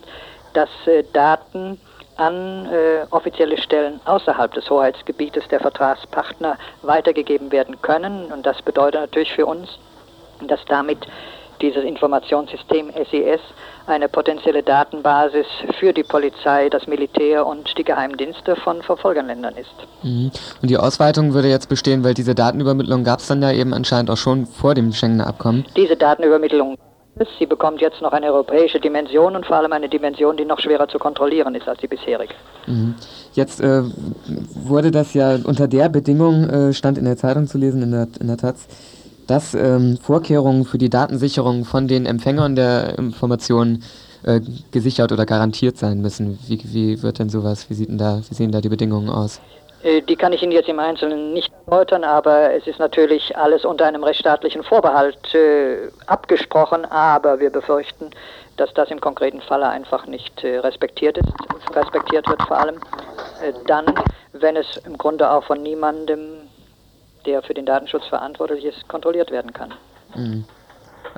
dass äh, Daten an äh, offizielle Stellen außerhalb des Hoheitsgebietes der Vertragspartner weitergegeben werden können. Und das bedeutet natürlich für uns, dass damit dieses Informationssystem S I S eine potenzielle Datenbasis für die Polizei, das Militär und die Geheimdienste von Verfolgerländern ist. Mhm. Und die Ausweitung würde jetzt bestehen, weil diese Datenübermittlung gab es dann ja eben anscheinend auch schon vor dem Schengener Abkommen. Diese Datenübermittlung, sie bekommt jetzt noch eine europäische Dimension und vor allem eine Dimension, die noch schwerer zu kontrollieren ist als die bisherige. Mhm. Jetzt äh, wurde das ja unter der Bedingung, äh, stand in der Zeitung zu lesen, in der, in der Taz, dass ähm, Vorkehrungen für die Datensicherung von den Empfängern der Informationen äh, gesichert oder garantiert sein müssen. Wie, wie wird denn sowas, wie, sieht denn da, wie sehen da die Bedingungen aus? Die kann ich Ihnen jetzt im Einzelnen nicht erläutern, aber es ist natürlich alles unter einem rechtsstaatlichen Vorbehalt äh, abgesprochen, aber wir befürchten, dass das im konkreten Falle einfach nicht äh, respektiert ist, respektiert wird vor allem äh, dann, wenn es im Grunde auch von niemandem, der für den Datenschutz verantwortlich ist, kontrolliert werden kann.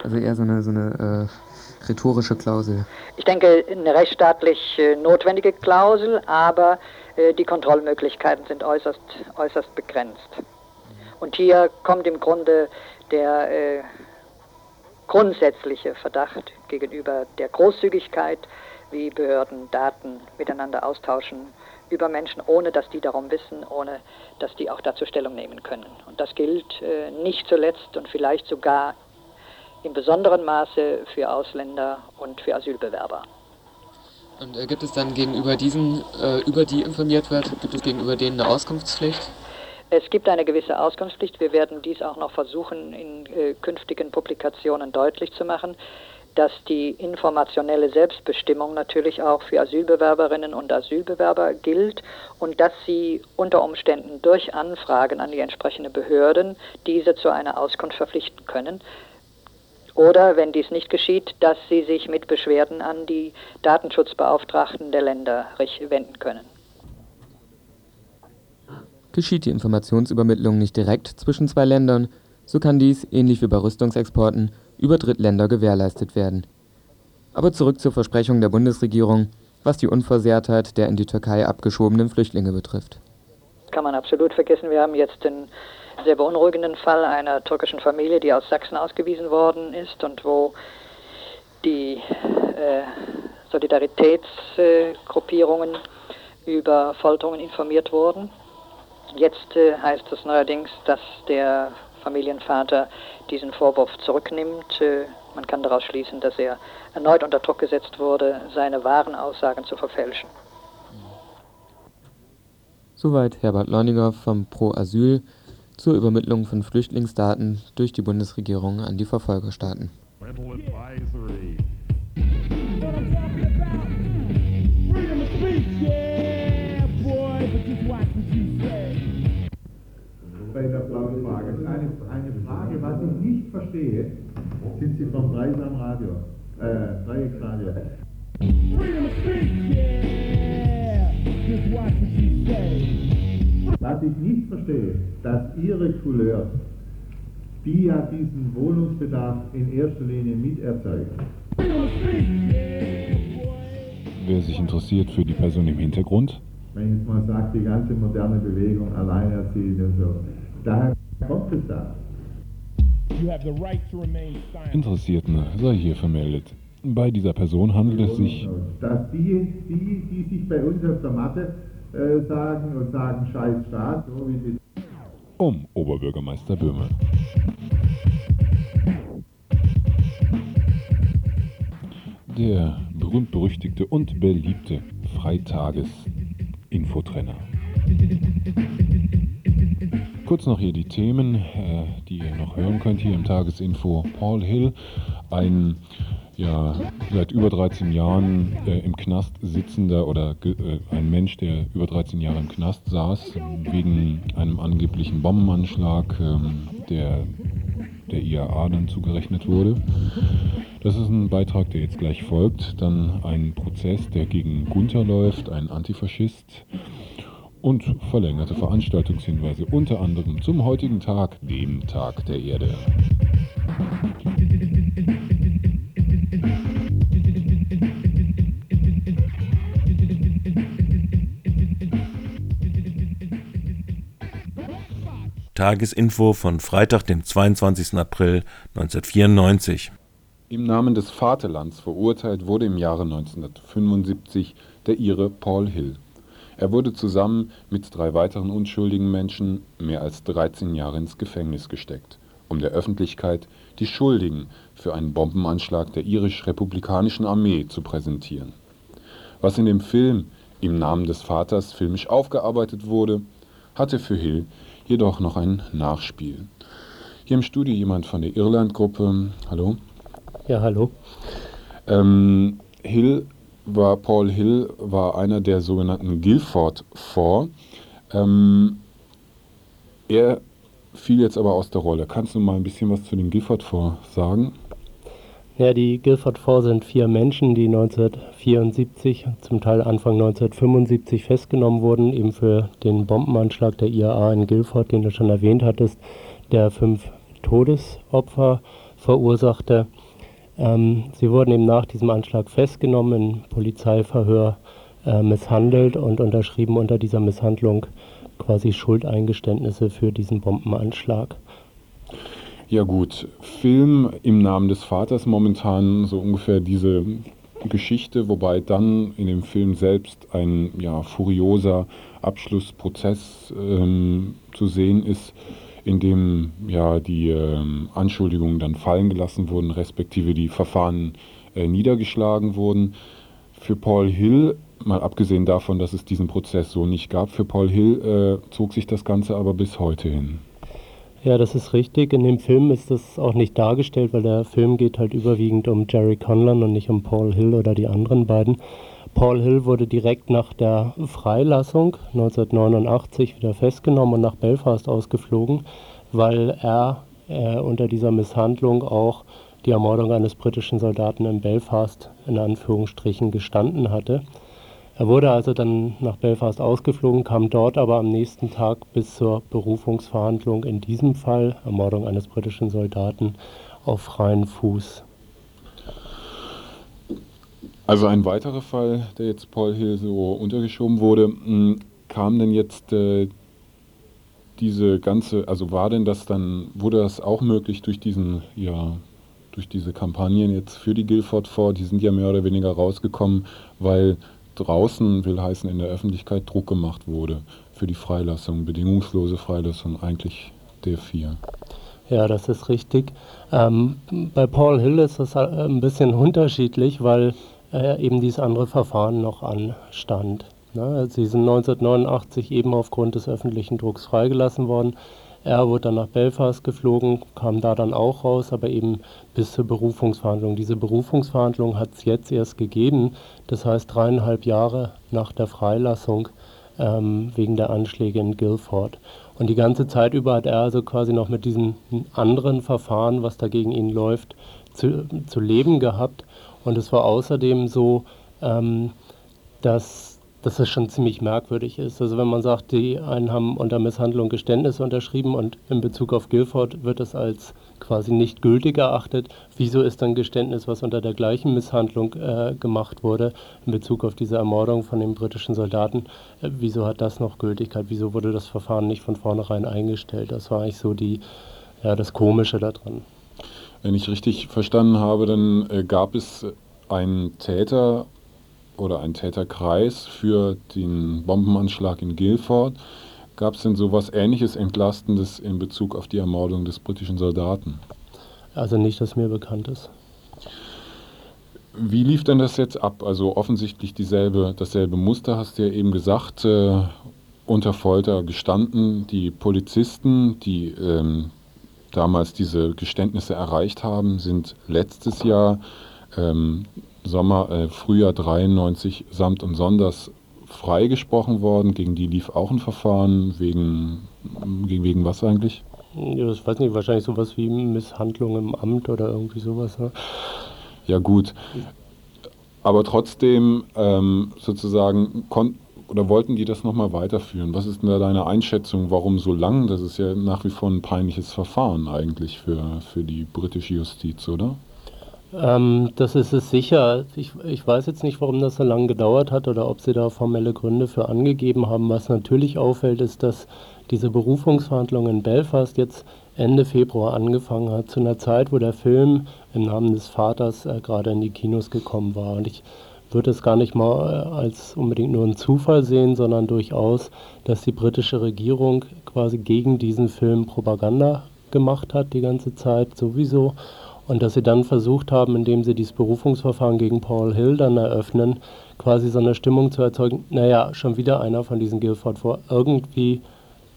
Also eher so eine, so eine äh, rhetorische Klausel. Ich denke, eine rechtsstaatlich äh, notwendige Klausel, aber äh, die Kontrollmöglichkeiten sind äußerst, äußerst begrenzt. Und hier kommt im Grunde der äh, grundsätzliche Verdacht gegenüber der Großzügigkeit, wie Behörden Daten miteinander austauschen über Menschen, ohne dass die darum wissen, ohne dass die auch dazu Stellung nehmen können. Und das gilt äh, nicht zuletzt und vielleicht sogar im besonderen Maße für Ausländer und für Asylbewerber. Und äh, gibt es dann gegenüber diesen, äh, über die informiert wird, gibt es gegenüber denen eine Auskunftspflicht? Es gibt eine gewisse Auskunftspflicht. Wir werden dies auch noch versuchen, in äh, künftigen Publikationen deutlich zu machen, dass die informationelle Selbstbestimmung natürlich auch für Asylbewerberinnen und Asylbewerber gilt und dass sie unter Umständen durch Anfragen an die entsprechenden Behörden diese zu einer Auskunft verpflichten können, Oder, wenn dies nicht geschieht, dass sie sich mit Beschwerden an die Datenschutzbeauftragten der Länder wenden können. Geschieht die Informationsübermittlung nicht direkt zwischen zwei Ländern, so kann dies, ähnlich wie bei Rüstungsexporten, über Drittländer gewährleistet werden. Aber zurück zur Versprechung der Bundesregierung, was die Unversehrtheit der in die Türkei abgeschobenen Flüchtlinge betrifft. Kann man absolut vergessen. Wir haben jetzt den sehr beunruhigenden Fall einer türkischen Familie, die aus Sachsen ausgewiesen worden ist und wo die äh, Solidaritätsgruppierungen äh, über Folterungen informiert wurden. Jetzt äh, heißt es neuerdings, dass der Familienvater diesen Vorwurf zurücknimmt. Äh, man kann daraus schließen, dass er erneut unter Druck gesetzt wurde, seine wahren Aussagen zu verfälschen. Soweit Herbert Leuninger vom Pro Asyl zur Übermittlung von Flüchtlingsdaten durch die Bundesregierung an die Verfolgerstaaten. Eine Frage, was ich nicht verstehe, sind Sie vom Dreieckland Radio. Äh, Dreieckland Radio. Was ich nicht verstehe, dass Ihre Couleur, die ja diesen Wohnungsbedarf in erster Linie miterzeugt. Wer sich interessiert für die Person im Hintergrund? Wenn ich jetzt mal sage, die ganze moderne Bewegung, alleinerziehend und so. Daher kommt es da. Interessierten sei hier vermeldet. Bei dieser Person handelt es sich... Dass die, die, die sich bei uns auf der Matte äh, sagen und sagen, scheiß Staat, so wie sie... Um Oberbürgermeister Böhme. Der berühmt-berüchtigte und beliebte Freitages-Infotrainer. Kurz noch hier die Themen, äh, die ihr noch hören könnt hier im Tagesinfo. Paul Hill, ein ja, seit über dreizehn Jahren äh, im Knast sitzender oder ge- äh, ein Mensch, der über dreizehn Jahre im Knast saß, wegen einem angeblichen Bombenanschlag, äh, der der I R A dann zugerechnet wurde. Das ist ein Beitrag, der jetzt gleich folgt. Dann ein Prozess, der gegen Gunther läuft, ein Antifaschist. Und verlängerte Veranstaltungshinweise, unter anderem zum heutigen Tag, dem Tag der Erde. Tagesinfo von Freitag, dem zweiundzwanzigsten April neunzehnhundertvierundneunzig. Im Namen des Vaterlands verurteilt wurde im Jahre neunzehnhundertfünfundsiebzig der Ire Paul Hill. Er wurde zusammen mit drei weiteren unschuldigen Menschen mehr als dreizehn Jahre ins Gefängnis gesteckt, um der Öffentlichkeit die Schuldigen für einen Bombenanschlag der irisch-republikanischen Armee zu präsentieren. Was in dem Film Im Namen des Vaters filmisch aufgearbeitet wurde, hatte für Hill jedoch noch ein Nachspiel. Hier im Studio jemand von der Irland-Gruppe. Hallo? Ja, hallo. Ähm, Hill... war Paul Hill war einer der sogenannten Guildford Four. Ähm, er fiel jetzt aber aus der Rolle. Kannst du mal ein bisschen was zu den Guildford Four sagen? Ja, die Guildford Four sind vier Menschen, die neunzehnhundertvierundsiebzig, zum Teil Anfang neunzehnhundertfünfundsiebzig festgenommen wurden, eben für den Bombenanschlag der I R A in Guildford, den du schon erwähnt hattest, der fünf Todesopfer verursachte. Sie wurden eben nach diesem Anschlag festgenommen, im Polizeiverhör äh, misshandelt und unterschrieben unter dieser Misshandlung quasi Schuldeingeständnisse für diesen Bombenanschlag. Ja gut, Film Im Namen des Vaters, momentan so ungefähr diese Geschichte, wobei dann in dem Film selbst ein ja, furioser Abschlussprozess ähm, zu sehen ist, in dem ja die äh, Anschuldigungen dann fallen gelassen wurden, respektive die Verfahren äh, niedergeschlagen wurden. Für Paul Hill, mal abgesehen davon, dass es diesen Prozess so nicht gab, für Paul Hill äh, zog sich das Ganze aber bis heute hin. Ja, das ist richtig. In dem Film ist das auch nicht dargestellt, weil der Film geht halt überwiegend um Jerry Conlon und nicht um Paul Hill oder die anderen beiden. Paul Hill wurde direkt nach der Freilassung neunzehnhundertneunundachtzig wieder festgenommen und nach Belfast ausgeflogen, weil er äh, unter dieser Misshandlung auch die Ermordung eines britischen Soldaten in Belfast in Anführungsstrichen gestanden hatte. Er wurde also dann nach Belfast ausgeflogen, kam dort aber am nächsten Tag bis zur Berufungsverhandlung, in diesem Fall Ermordung eines britischen Soldaten, auf freien Fuß. Also ein weiterer Fall, der jetzt Paul Hill so untergeschoben wurde, kam denn jetzt äh, diese ganze, also war denn das dann, wurde das auch möglich durch diesen, ja, durch diese Kampagnen jetzt für die Guildford Four? Die sind ja mehr oder weniger rausgekommen, weil draußen, will heißen in der Öffentlichkeit, Druck gemacht wurde für die Freilassung, bedingungslose Freilassung eigentlich der vier. Ja, das ist richtig. Ähm, bei Paul Hill ist das ein bisschen unterschiedlich, weil Äh, eben dieses andere Verfahren noch anstand. Ne? Sie sind neunzehnhundertneunundachtzig eben aufgrund des öffentlichen Drucks freigelassen worden. Er wurde dann nach Belfast geflogen, kam da dann auch raus, aber eben bis zur Berufungsverhandlung. Diese Berufungsverhandlung hat es jetzt erst gegeben, das heißt dreieinhalb Jahre nach der Freilassung ähm, wegen der Anschläge in Guildford. Und die ganze Zeit über hat er also quasi noch mit diesem anderen Verfahren, was da gegen ihn läuft, zu, zu leben gehabt. Und es war außerdem so, ähm, dass, dass es schon ziemlich merkwürdig ist. Also wenn man sagt, die einen haben unter Misshandlung Geständnisse unterschrieben und in Bezug auf Guildford wird das als quasi nicht gültig erachtet, wieso ist dann Geständnis, was unter der gleichen Misshandlung äh, gemacht wurde, in Bezug auf diese Ermordung von dem britischen Soldaten, äh, wieso hat das noch Gültigkeit, wieso wurde das Verfahren nicht von vornherein eingestellt? Das war eigentlich so die, ja, das Komische daran. Wenn ich richtig verstanden habe, dann äh, gab es einen Täter oder einen Täterkreis für den Bombenanschlag in Guildford. Gab es denn so etwas Ähnliches Entlastendes in Bezug auf die Ermordung des britischen Soldaten? Also nicht, dass mir bekannt ist. Wie lief denn das jetzt ab? Also offensichtlich dieselbe, dasselbe Muster, hast du ja eben gesagt, äh, unter Folter gestanden, die Polizisten, die Ähm, damals diese Geständnisse erreicht haben, sind letztes Jahr ähm, Sommer, äh, Frühjahr dreiundneunzig samt und sonders freigesprochen worden. Gegen die lief auch ein Verfahren. Wegen, wegen was eigentlich? Ja, ich weiß nicht, wahrscheinlich sowas wie Misshandlung im Amt oder irgendwie sowas. Ne? Ja gut, aber trotzdem ähm, sozusagen konnten, oder wollten die das nochmal weiterführen? Was ist denn da deine Einschätzung, warum so lang? Das ist ja nach wie vor ein peinliches Verfahren eigentlich für, für die britische Justiz, oder? Ähm, das ist es sicher. Ich, ich weiß jetzt nicht, warum das so lange gedauert hat oder ob sie da formelle Gründe für angegeben haben. Was natürlich auffällt, ist, dass diese Berufungsverhandlung in Belfast jetzt Ende Februar angefangen hat, zu einer Zeit, wo der Film im Namen des Vaters äh, gerade in die Kinos gekommen war. Und ich würde es gar nicht mal als unbedingt nur einen Zufall sehen, sondern durchaus, dass die britische Regierung quasi gegen diesen Film Propaganda gemacht hat, die ganze Zeit sowieso. Und dass sie dann versucht haben, indem sie dieses Berufungsverfahren gegen Paul Hill dann eröffnen, quasi so eine Stimmung zu erzeugen, naja, schon wieder einer von diesen Guildford Four, irgendwie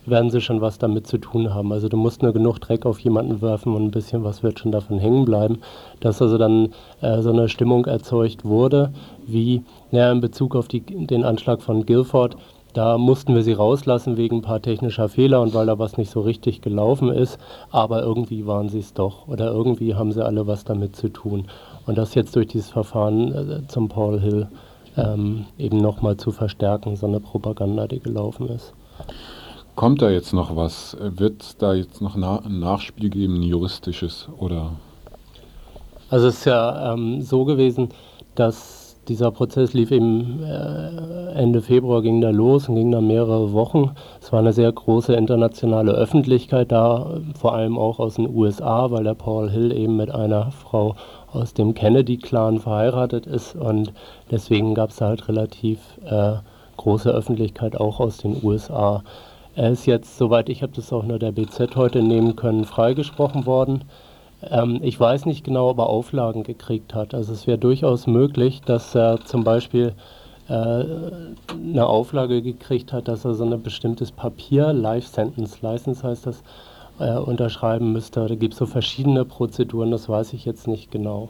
werden sie schon was damit zu tun haben. Also du musst nur genug Dreck auf jemanden werfen und ein bisschen was wird schon davon hängen bleiben, dass also dann äh, so eine Stimmung erzeugt wurde, wie naja, in Bezug auf die, den Anschlag von Guildford, da mussten wir sie rauslassen wegen ein paar technischer Fehler und weil da was nicht so richtig gelaufen ist, aber irgendwie waren sie es doch oder irgendwie haben sie alle was damit zu tun. Und das jetzt durch dieses Verfahren äh, zum Paul Hill ähm, eben nochmal zu verstärken, so eine Propaganda, die gelaufen ist. Kommt da jetzt noch was? Wird da jetzt noch na- ein Nachspiel geben, ein juristisches? Oder? Also es ist ja ähm, so gewesen, dass dieser Prozess lief eben äh, Ende Februar, ging da los und ging da mehrere Wochen. Es war eine sehr große internationale Öffentlichkeit da, vor allem auch aus den U S A, weil der Paul Hill eben mit einer Frau aus dem Kennedy-Clan verheiratet ist und deswegen gab es da halt relativ äh, große Öffentlichkeit auch aus den U S A. Er ist jetzt, soweit ich habe das auch nur der B Z heute nehmen können, freigesprochen worden. Ähm, ich weiß nicht genau, ob er Auflagen gekriegt hat. Also es wäre durchaus möglich, dass er zum Beispiel äh, eine Auflage gekriegt hat, dass er so ein bestimmtes Papier, Life Sentence License heißt das, äh, unterschreiben müsste. Da gibt es so verschiedene Prozeduren, das weiß ich jetzt nicht genau.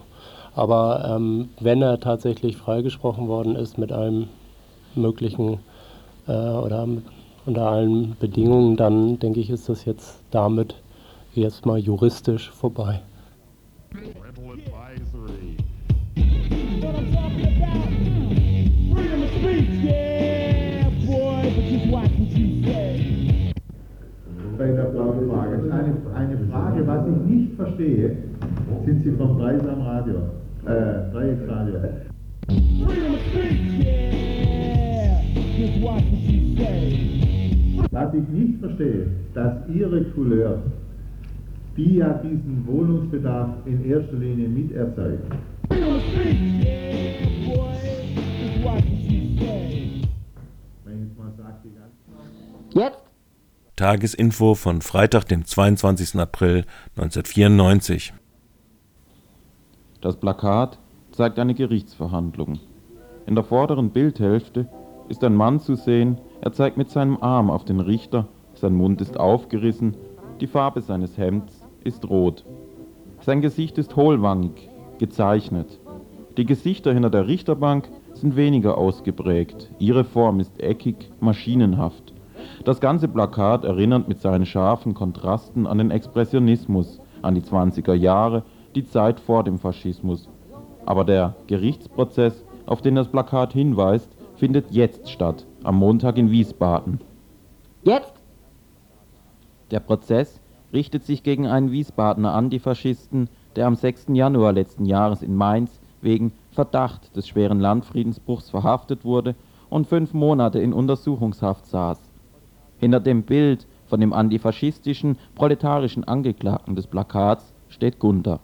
Aber ähm, wenn er tatsächlich freigesprochen worden ist mit einem möglichen äh, oder unter allen Bedingungen, dann denke ich, ist das jetzt damit erstmal juristisch vorbei. Bei der blauen Frage. Eine, eine Frage, was ich nicht verstehe, sind Sie vom Preis am Radio, äh, Dreiecksradio. Was ich nicht verstehe, dass Ihre Couleur, die ja diesen Wohnungsbedarf in erster Linie miterzeugt. Jetzt? Tagesinfo von Freitag, dem zweiundzwanzigsten April neunzehnhundertvierundneunzig. Das Plakat zeigt eine Gerichtsverhandlung. In der vorderen Bildhälfte ist ein Mann zu sehen, er zeigt mit seinem Arm auf den Richter, sein Mund ist aufgerissen, die Farbe seines Hemds ist rot. Sein Gesicht ist hohlwangig, gezeichnet. Die Gesichter hinter der Richterbank sind weniger ausgeprägt, ihre Form ist eckig, maschinenhaft. Das ganze Plakat erinnert mit seinen scharfen Kontrasten an den Expressionismus, an die zwanziger Jahre, die Zeit vor dem Faschismus. Aber der Gerichtsprozess, auf den das Plakat hinweist, findet jetzt statt, am Montag in Wiesbaden. Jetzt? Der Prozess richtet sich gegen einen Wiesbadener Antifaschisten, der am sechsten Januar letzten Jahres in Mainz wegen Verdacht des schweren Landfriedensbruchs verhaftet wurde und fünf Monate in Untersuchungshaft saß. Hinter dem Bild von dem antifaschistischen, proletarischen Angeklagten des Plakats steht Gunther.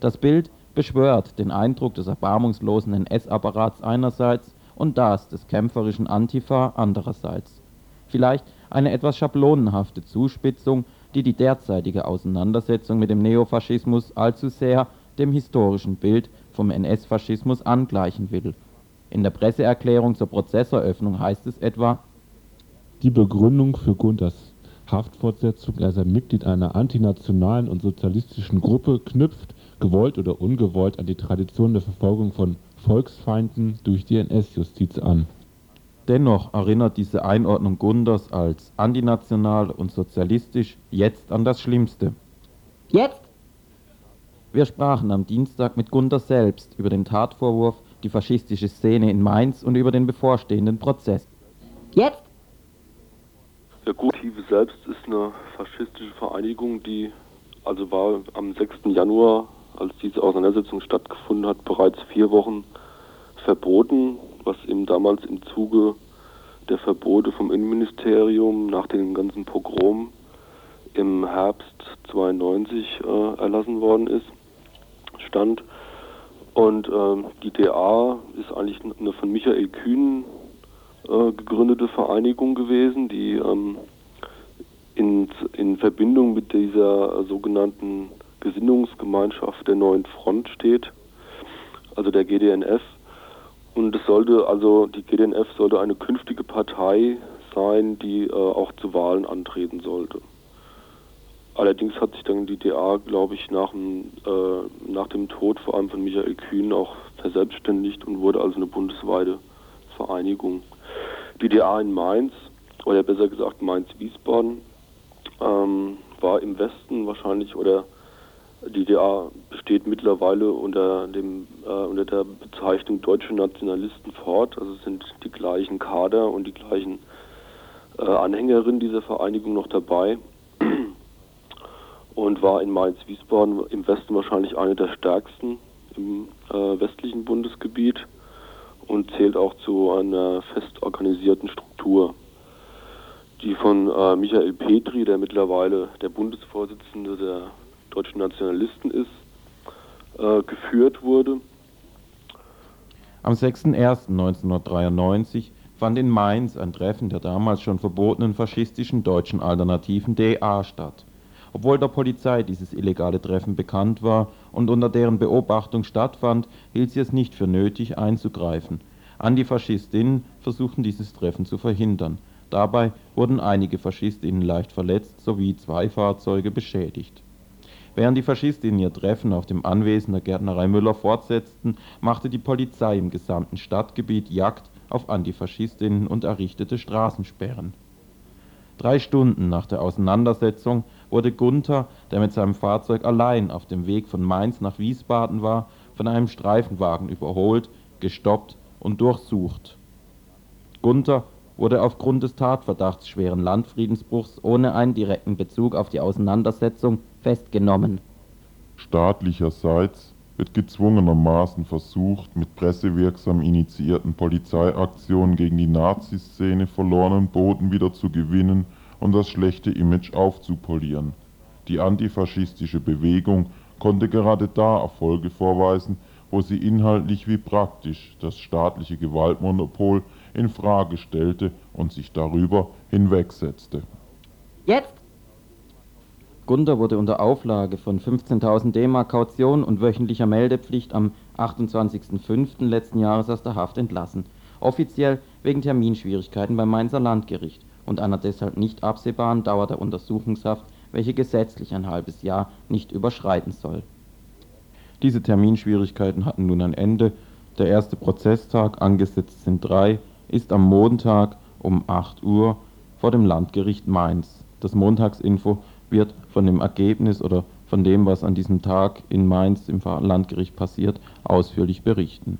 Das Bild beschwört den Eindruck des erbarmungslosen N S-Apparats einerseits und das des kämpferischen Antifa andererseits. Vielleicht eine etwas schablonenhafte Zuspitzung, die die derzeitige Auseinandersetzung mit dem Neofaschismus allzu sehr dem historischen Bild vom N S-Faschismus angleichen will. In der Presseerklärung zur Prozesseröffnung heißt es etwa: Die Begründung für Gunthers Haftfortsetzung, als er Mitglied einer antinationalen und sozialistischen Gruppe knüpft, gewollt oder ungewollt, an die Tradition der Verfolgung von Volksfeinden durch die N S-Justiz an. Dennoch erinnert diese Einordnung Gunthers als antinational und sozialistisch jetzt an das Schlimmste. Jetzt? Wir sprachen am Dienstag mit Gunther selbst über den Tatvorwurf, die faschistische Szene in Mainz und über den bevorstehenden Prozess. Jetzt? Der Gutive selbst ist eine faschistische Vereinigung, die also war am sechsten Januar, als diese Auseinandersetzung stattgefunden hat, bereits vier Wochen verboten, was eben damals im Zuge der Verbote vom Innenministerium nach dem ganzen Pogrom im Herbst zweiundneunzig äh, erlassen worden ist, stand. Und äh, die D A ist eigentlich eine von Michael Kühnen äh, gegründete Vereinigung gewesen, die ähm, in, in Verbindung mit dieser äh, sogenannten Gesinnungsgemeinschaft der Neuen Front steht, also der G D N F. Und es sollte, also die G D N F sollte eine künftige Partei sein, die äh, auch zu Wahlen antreten sollte. Allerdings hat sich dann die D A, glaube ich, nach dem, äh, nach dem Tod vor allem von Michael Kühn auch verselbstständigt und wurde also eine bundesweite Vereinigung. Die D A in Mainz, oder besser gesagt Mainz-Wiesbaden, ähm, war im Westen wahrscheinlich, oder die D A besteht mittlerweile unter dem äh, unter der Bezeichnung Deutsche Nationalisten fort, also sind die gleichen Kader und die gleichen äh, Anhängerinnen dieser Vereinigung noch dabei. Und war in Mainz-Wiesbaden im Westen wahrscheinlich eine der stärksten im äh, westlichen Bundesgebiet und zählt auch zu einer fest organisierten Struktur, die von äh, Michael Petri, der mittlerweile der Bundesvorsitzende der Deutschen Nationalisten ist, äh, geführt wurde. Am sechsten ersten neunzehnhundertdreiundneunzig fand in Mainz ein Treffen der damals schon verbotenen faschistischen deutschen Alternativen D A statt. Obwohl der Polizei dieses illegale Treffen bekannt war und unter deren Beobachtung stattfand, hielt sie es nicht für nötig einzugreifen. Antifaschistinnen versuchten dieses Treffen zu verhindern. Dabei wurden einige Faschistinnen leicht verletzt sowie zwei Fahrzeuge beschädigt. Während die Faschistinnen ihr Treffen auf dem Anwesen der Gärtnerei Müller fortsetzten, machte die Polizei im gesamten Stadtgebiet Jagd auf Antifaschistinnen und errichtete Straßensperren. Drei Stunden nach der Auseinandersetzung wurde Gunther, der mit seinem Fahrzeug allein auf dem Weg von Mainz nach Wiesbaden war, von einem Streifenwagen überholt, gestoppt und durchsucht. Gunther wurde aufgrund des Tatverdachts schweren Landfriedensbruchs ohne einen direkten Bezug auf die Auseinandersetzung festgenommen. Staatlicherseits wird gezwungenermaßen versucht, mit pressewirksam initiierten Polizeiaktionen gegen die Naziszene verlorenen Boden wieder zu gewinnen und das schlechte Image aufzupolieren. Die antifaschistische Bewegung konnte gerade da Erfolge vorweisen, wo sie inhaltlich wie praktisch das staatliche Gewaltmonopol in Frage stellte und sich darüber hinwegsetzte. Jetzt! Gunther wurde unter Auflage von fünfzehntausend D-Mark Kaution und wöchentlicher Meldepflicht am achtundzwanzigsten fünften letzten Jahres aus der Haft entlassen. Offiziell wegen Terminschwierigkeiten beim Mainzer Landgericht und einer deshalb nicht absehbaren Dauer der Untersuchungshaft, welche gesetzlich ein halbes Jahr nicht überschreiten soll. Diese Terminschwierigkeiten hatten nun ein Ende. Der erste Prozesstag, angesetzt sind drei, ist am Montag um acht Uhr vor dem Landgericht Mainz. Das Montagsinfo wird von dem Ergebnis oder von dem, was an diesem Tag in Mainz im Landgericht passiert, ausführlich berichten.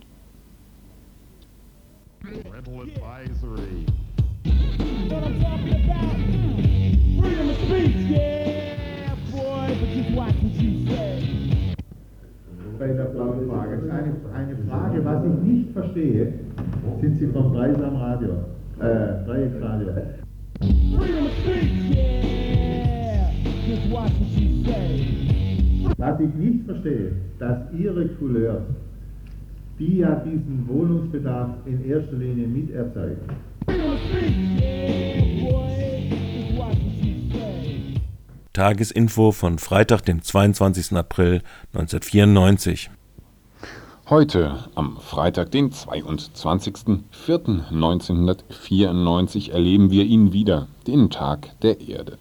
Bei der blauen Frage. Eine, eine Frage, was ich nicht verstehe, sind Sie vom Dreisam Radio, äh, Dreieckland. Was ich nicht verstehe, dass Ihre Couleurs, die ja diesen Wohnungsbedarf in erster Linie miterzeugen. Tagesinfo von Freitag, dem zweiundzwanzigsten April neunzehnhundertvierundneunzig. Heute, am Freitag, den zweiundzwanzigsten vierten neunzehnhundertvierundneunzig, erleben wir ihn wieder, den Tag der Erde.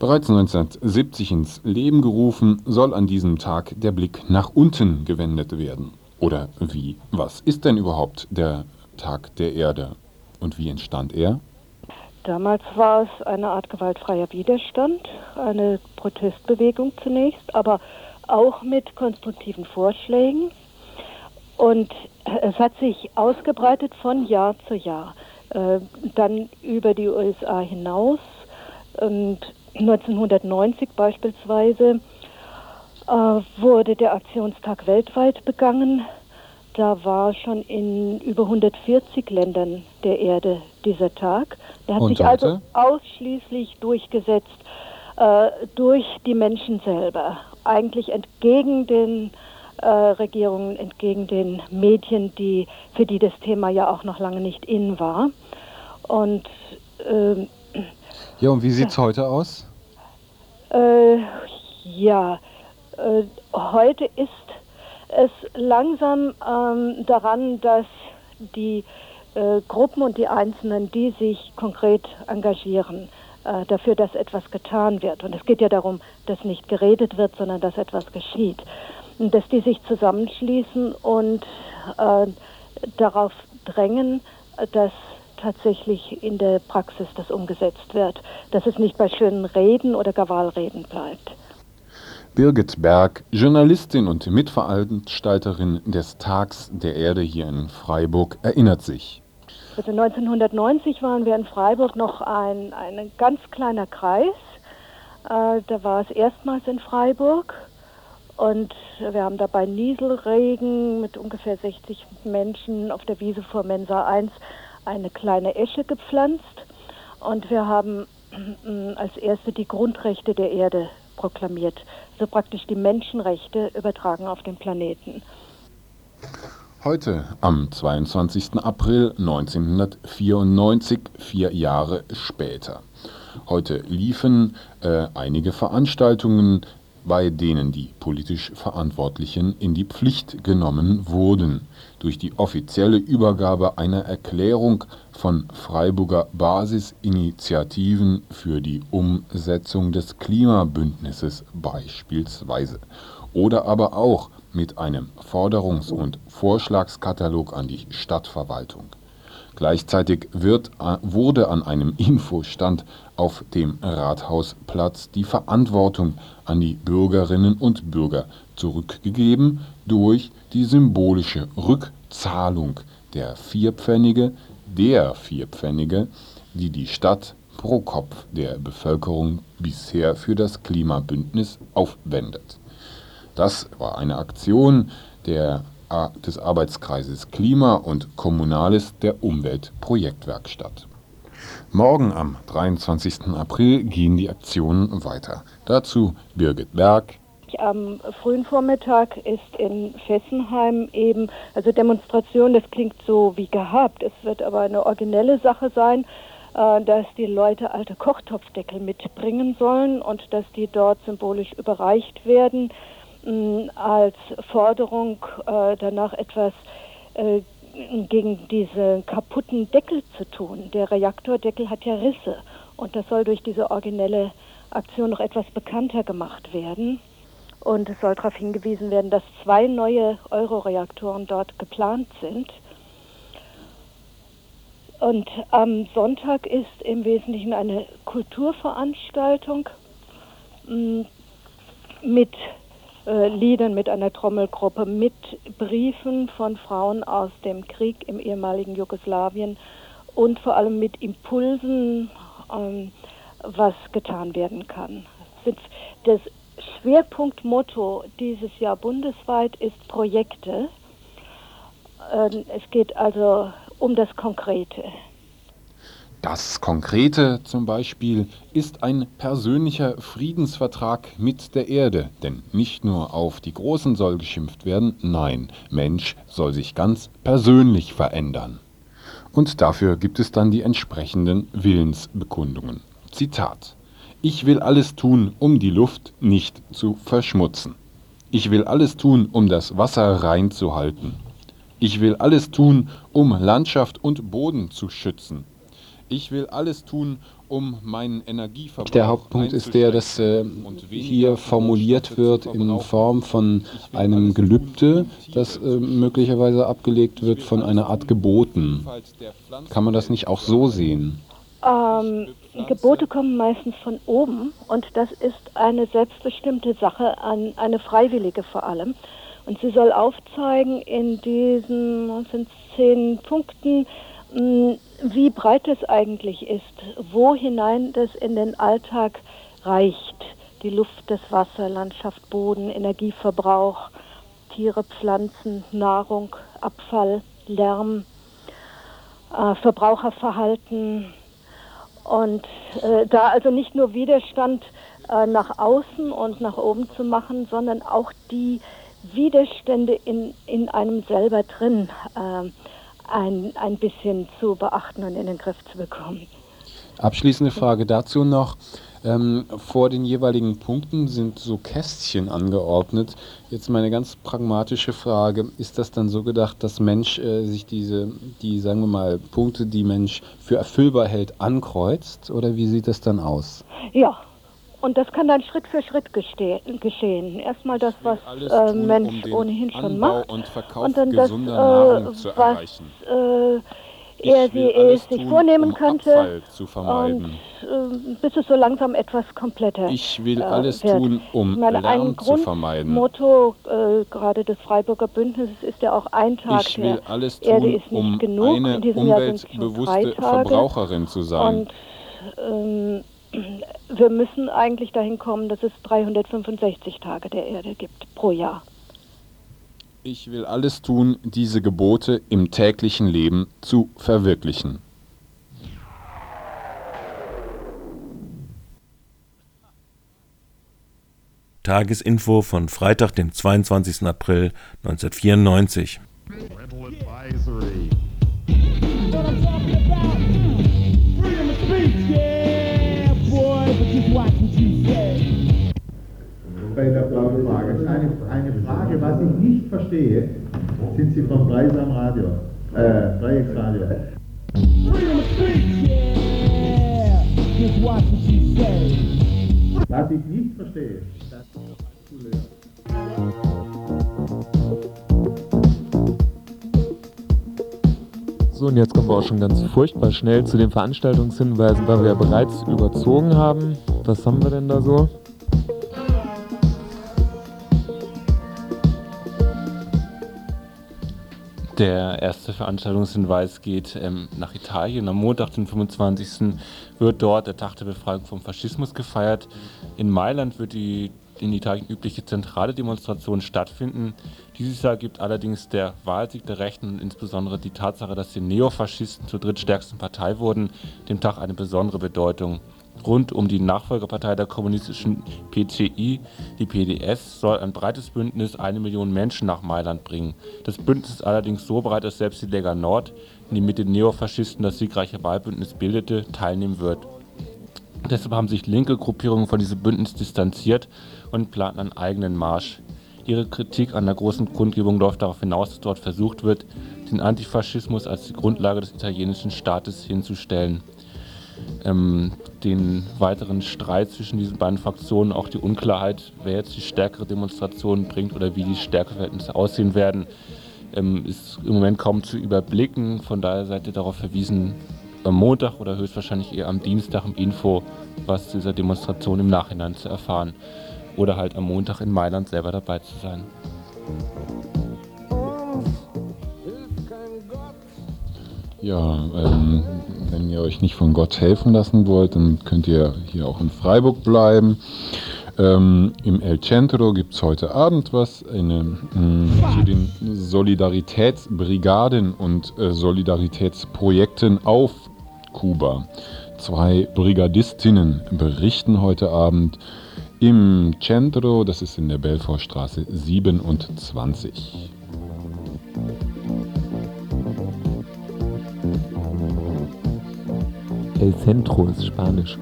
Bereits neunzehnhundertsiebzig ins Leben gerufen, soll an diesem Tag der Blick nach unten gewendet werden. Oder wie? Was ist denn überhaupt der Tag der Erde? Und wie entstand er? Damals war es eine Art gewaltfreier Widerstand, eine Protestbewegung zunächst, aber auch mit konstruktiven Vorschlägen. Und es hat sich ausgebreitet von Jahr zu Jahr, äh, dann über die U S A hinaus. Und neunzehnhundertneunzig beispielsweise äh, wurde der Aktionstag weltweit begangen. Da war schon in über hundertvierzig Ländern der Erde dieser Tag. Der hat Und sich also ausschließlich durchgesetzt äh, durch die Menschen selber. Eigentlich entgegen den äh, Regierungen, entgegen den Medien, die, für die das Thema ja auch noch lange nicht in war. Und, äh, ja, und wie sieht es äh, heute aus? Äh, ja, äh, heute ist es langsam ähm, daran, dass die äh, Gruppen und die Einzelnen, die sich konkret engagieren, äh, dafür, dass etwas getan wird. Und es geht ja darum, dass nicht geredet wird, sondern dass etwas geschieht. Und dass die sich zusammenschließen und äh, darauf drängen, dass tatsächlich in der Praxis das umgesetzt wird. Dass es nicht bei schönen Reden oder Gewaltreden bleibt. Birgit Berg, Journalistin und Mitveranstalterin des Tags der Erde hier in Freiburg, erinnert sich. Also neunzehnhundertneunzig waren wir in Freiburg noch ein, ein ganz kleiner Kreis. Äh, da war es erstmals in Freiburg und wir haben dabei Nieselregen mit ungefähr sechzig Menschen auf der Wiese vor Mensa eins eine kleine Esche gepflanzt. Und wir haben äh, als erste die Grundrechte der Erde proklamiert, so praktisch die Menschenrechte übertragen auf den Planeten. Heute, am zweiundzwanzigsten April neunzehnhundertvierundneunzig, vier Jahre später. Heute liefen äh, einige Veranstaltungen, bei denen die politisch Verantwortlichen in die Pflicht genommen wurden. Durch die offizielle Übergabe einer Erklärung von Freiburger Basisinitiativen für die Umsetzung des Klimabündnisses beispielsweise. Oder aber auch mit einem Forderungs- und Vorschlagskatalog an die Stadtverwaltung. Gleichzeitig wird, wurde an einem Infostand auf dem Rathausplatz die Verantwortung an die Bürgerinnen und Bürger zurückgegeben durch die symbolische Rückzahlung der Vierpfennige, der Vierpfennige, die die Stadt pro Kopf der Bevölkerung bisher für das Klimabündnis aufwendet. Das war eine Aktion der des Arbeitskreises Klima und Kommunales der Umweltprojektwerkstatt. Morgen am dreiundzwanzigsten April gehen die Aktionen weiter. Dazu Birgit Berg. Am frühen Vormittag ist in Fessenheim eben, also Demonstration, das klingt so wie gehabt, es wird aber eine originelle Sache sein, dass die Leute alte Kochtopfdeckel mitbringen sollen und dass die dort symbolisch überreicht werden, als Forderung äh, danach etwas äh, gegen diese kaputten Deckel zu tun. Der Reaktordeckel hat ja Risse und das soll durch diese originelle Aktion noch etwas bekannter gemacht werden. Und es soll darauf hingewiesen werden, dass zwei neue Euro-Reaktoren dort geplant sind. Und am Sonntag ist im Wesentlichen eine Kulturveranstaltung mh, mit Liedern, mit einer Trommelgruppe, mit Briefen von Frauen aus dem Krieg im ehemaligen Jugoslawien und vor allem mit Impulsen, ähm, was getan werden kann. Das Schwerpunktmotto dieses Jahr bundesweit ist Projekte. Ähm, es geht also um das Konkrete. Das Konkrete zum Beispiel ist ein persönlicher Friedensvertrag mit der Erde. Denn nicht nur auf die Großen soll geschimpft werden, nein, Mensch soll sich ganz persönlich verändern. Und dafür gibt es dann die entsprechenden Willensbekundungen. Zitat: Ich will alles tun, um die Luft nicht zu verschmutzen. Ich will alles tun, um das Wasser rein zu halten. Ich will alles tun, um Landschaft und Boden zu schützen. Ich will alles tun, um meinen Energieverbrauch. Der Hauptpunkt ist der, dass äh, hier formuliert wird in Form von einem Gelübde, das äh, möglicherweise abgelegt wird von einer Art Geboten. Kann man das nicht auch so sehen? Ähm, Gebote kommen meistens von oben und das ist eine selbstbestimmte Sache, an eine freiwillige vor allem. Und sie soll aufzeigen in diesen zehn Punkten, wie breit es eigentlich ist, wo hinein das in den Alltag reicht. Die Luft, das Wasser, Landschaft, Boden, Energieverbrauch, Tiere, Pflanzen, Nahrung, Abfall, Lärm, äh, Verbraucherverhalten. Und äh, da also nicht nur Widerstand äh, nach außen und nach oben zu machen, sondern auch die Widerstände in, in einem selber drin äh, Ein, ein bisschen zu beachten und in den Griff zu bekommen. Abschließende Frage dazu noch. Ähm, vor den jeweiligen Punkten sind so Kästchen angeordnet. Jetzt meine ganz pragmatische Frage. Ist das dann so gedacht, dass Mensch äh, sich diese, die, sagen wir mal, Punkte, die Mensch für erfüllbar hält, ankreuzt? Oder wie sieht das dann aus? Ja, und das kann dann Schritt für Schritt geste- geschehen. Erstmal das, was äh, Mensch tun, um ohnehin schon Anbau macht, und, und dann das, äh, was äh, er sie eh sich vornehmen um könnte, und, äh, bis es so langsam etwas kompletter wird. Ich will alles äh, tun, um meine, Lärm zu vermeiden. Ein Grundmotto äh, gerade des Freiburger Bündnisses ist ja auch ein Tag ich will der alles tun, Erde ist nicht um genug. Eine In diesem umweltbewusste Jahr Verbraucherin zu sein. Und, ähm, wir müssen eigentlich dahin kommen, dass es dreihundertfünfundsechzig Tage der Erde gibt pro Jahr. Ich will alles tun, diese Gebote im täglichen Leben zu verwirklichen. Tagesinfo von Freitag, dem zweiundzwanzigsten April neunzehnhundertvierundneunzig. Der blauen Frage. Eine, eine Frage, was ich nicht verstehe, sind Sie vom Preis am Radio, äh, Dreiecksradio. Was ich nicht verstehe, das ist zu leer. So, und jetzt kommen wir auch schon ganz furchtbar schnell zu den Veranstaltungshinweisen, weil wir ja bereits überzogen haben. Was haben wir denn da so? Der erste Veranstaltungshinweis geht ähm, nach Italien. Am Montag, den fünfundzwanzigsten wird dort der Tag der Befreiung vom Faschismus gefeiert. In Mailand wird die in Italien übliche zentrale Demonstration stattfinden. Dieses Jahr gibt allerdings der Wahlsieg der Rechten und insbesondere die Tatsache, dass die Neofaschisten zur drittstärksten Partei wurden, dem Tag eine besondere Bedeutung. Rund um die Nachfolgerpartei der kommunistischen P C I, die P D S, soll ein breites Bündnis eine Million Menschen nach Mailand bringen. Das Bündnis ist allerdings so breit, dass selbst die Lega Nord, die mit den Neofaschisten das siegreiche Wahlbündnis bildete, teilnehmen wird. Deshalb haben sich linke Gruppierungen von diesem Bündnis distanziert und planen einen eigenen Marsch. Ihre Kritik an der großen Kundgebung läuft darauf hinaus, dass dort versucht wird, den Antifaschismus als die Grundlage des italienischen Staates hinzustellen. Ähm, den weiteren Streit zwischen diesen beiden Fraktionen, auch die Unklarheit, wer jetzt die stärkere Demonstration bringt oder wie die Stärkeverhältnisse aussehen werden, ähm, ist im Moment kaum zu überblicken. Von daher seid ihr darauf verwiesen, am Montag oder höchstwahrscheinlich eher am Dienstag im Info, was zu dieser Demonstration im Nachhinein zu erfahren oder halt am Montag in Mailand selber dabei zu sein. Ja, ähm, wenn ihr euch nicht von Gott helfen lassen wollt, dann könnt ihr hier auch in Freiburg bleiben. Ähm, Im El Centro gibt es heute Abend was eine, mh, zu den Solidaritätsbrigaden und äh, Solidaritätsprojekten auf Kuba. Zwei Brigadistinnen berichten heute Abend im Centro, das ist in der Belfortstraße siebenundzwanzig. El Centro ist Spanisch.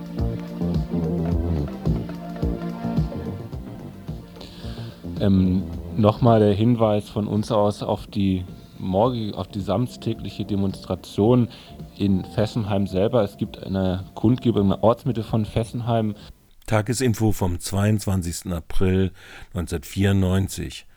Ähm, Nochmal der Hinweis von uns aus auf die morgen, auf die samstägliche Demonstration in Fessenheim selber. Es gibt eine Kundgebung in der Ortsmitte von Fessenheim. Tagesinfo vom zweiundzwanzigsten April neunzehnhundertvierundneunzig.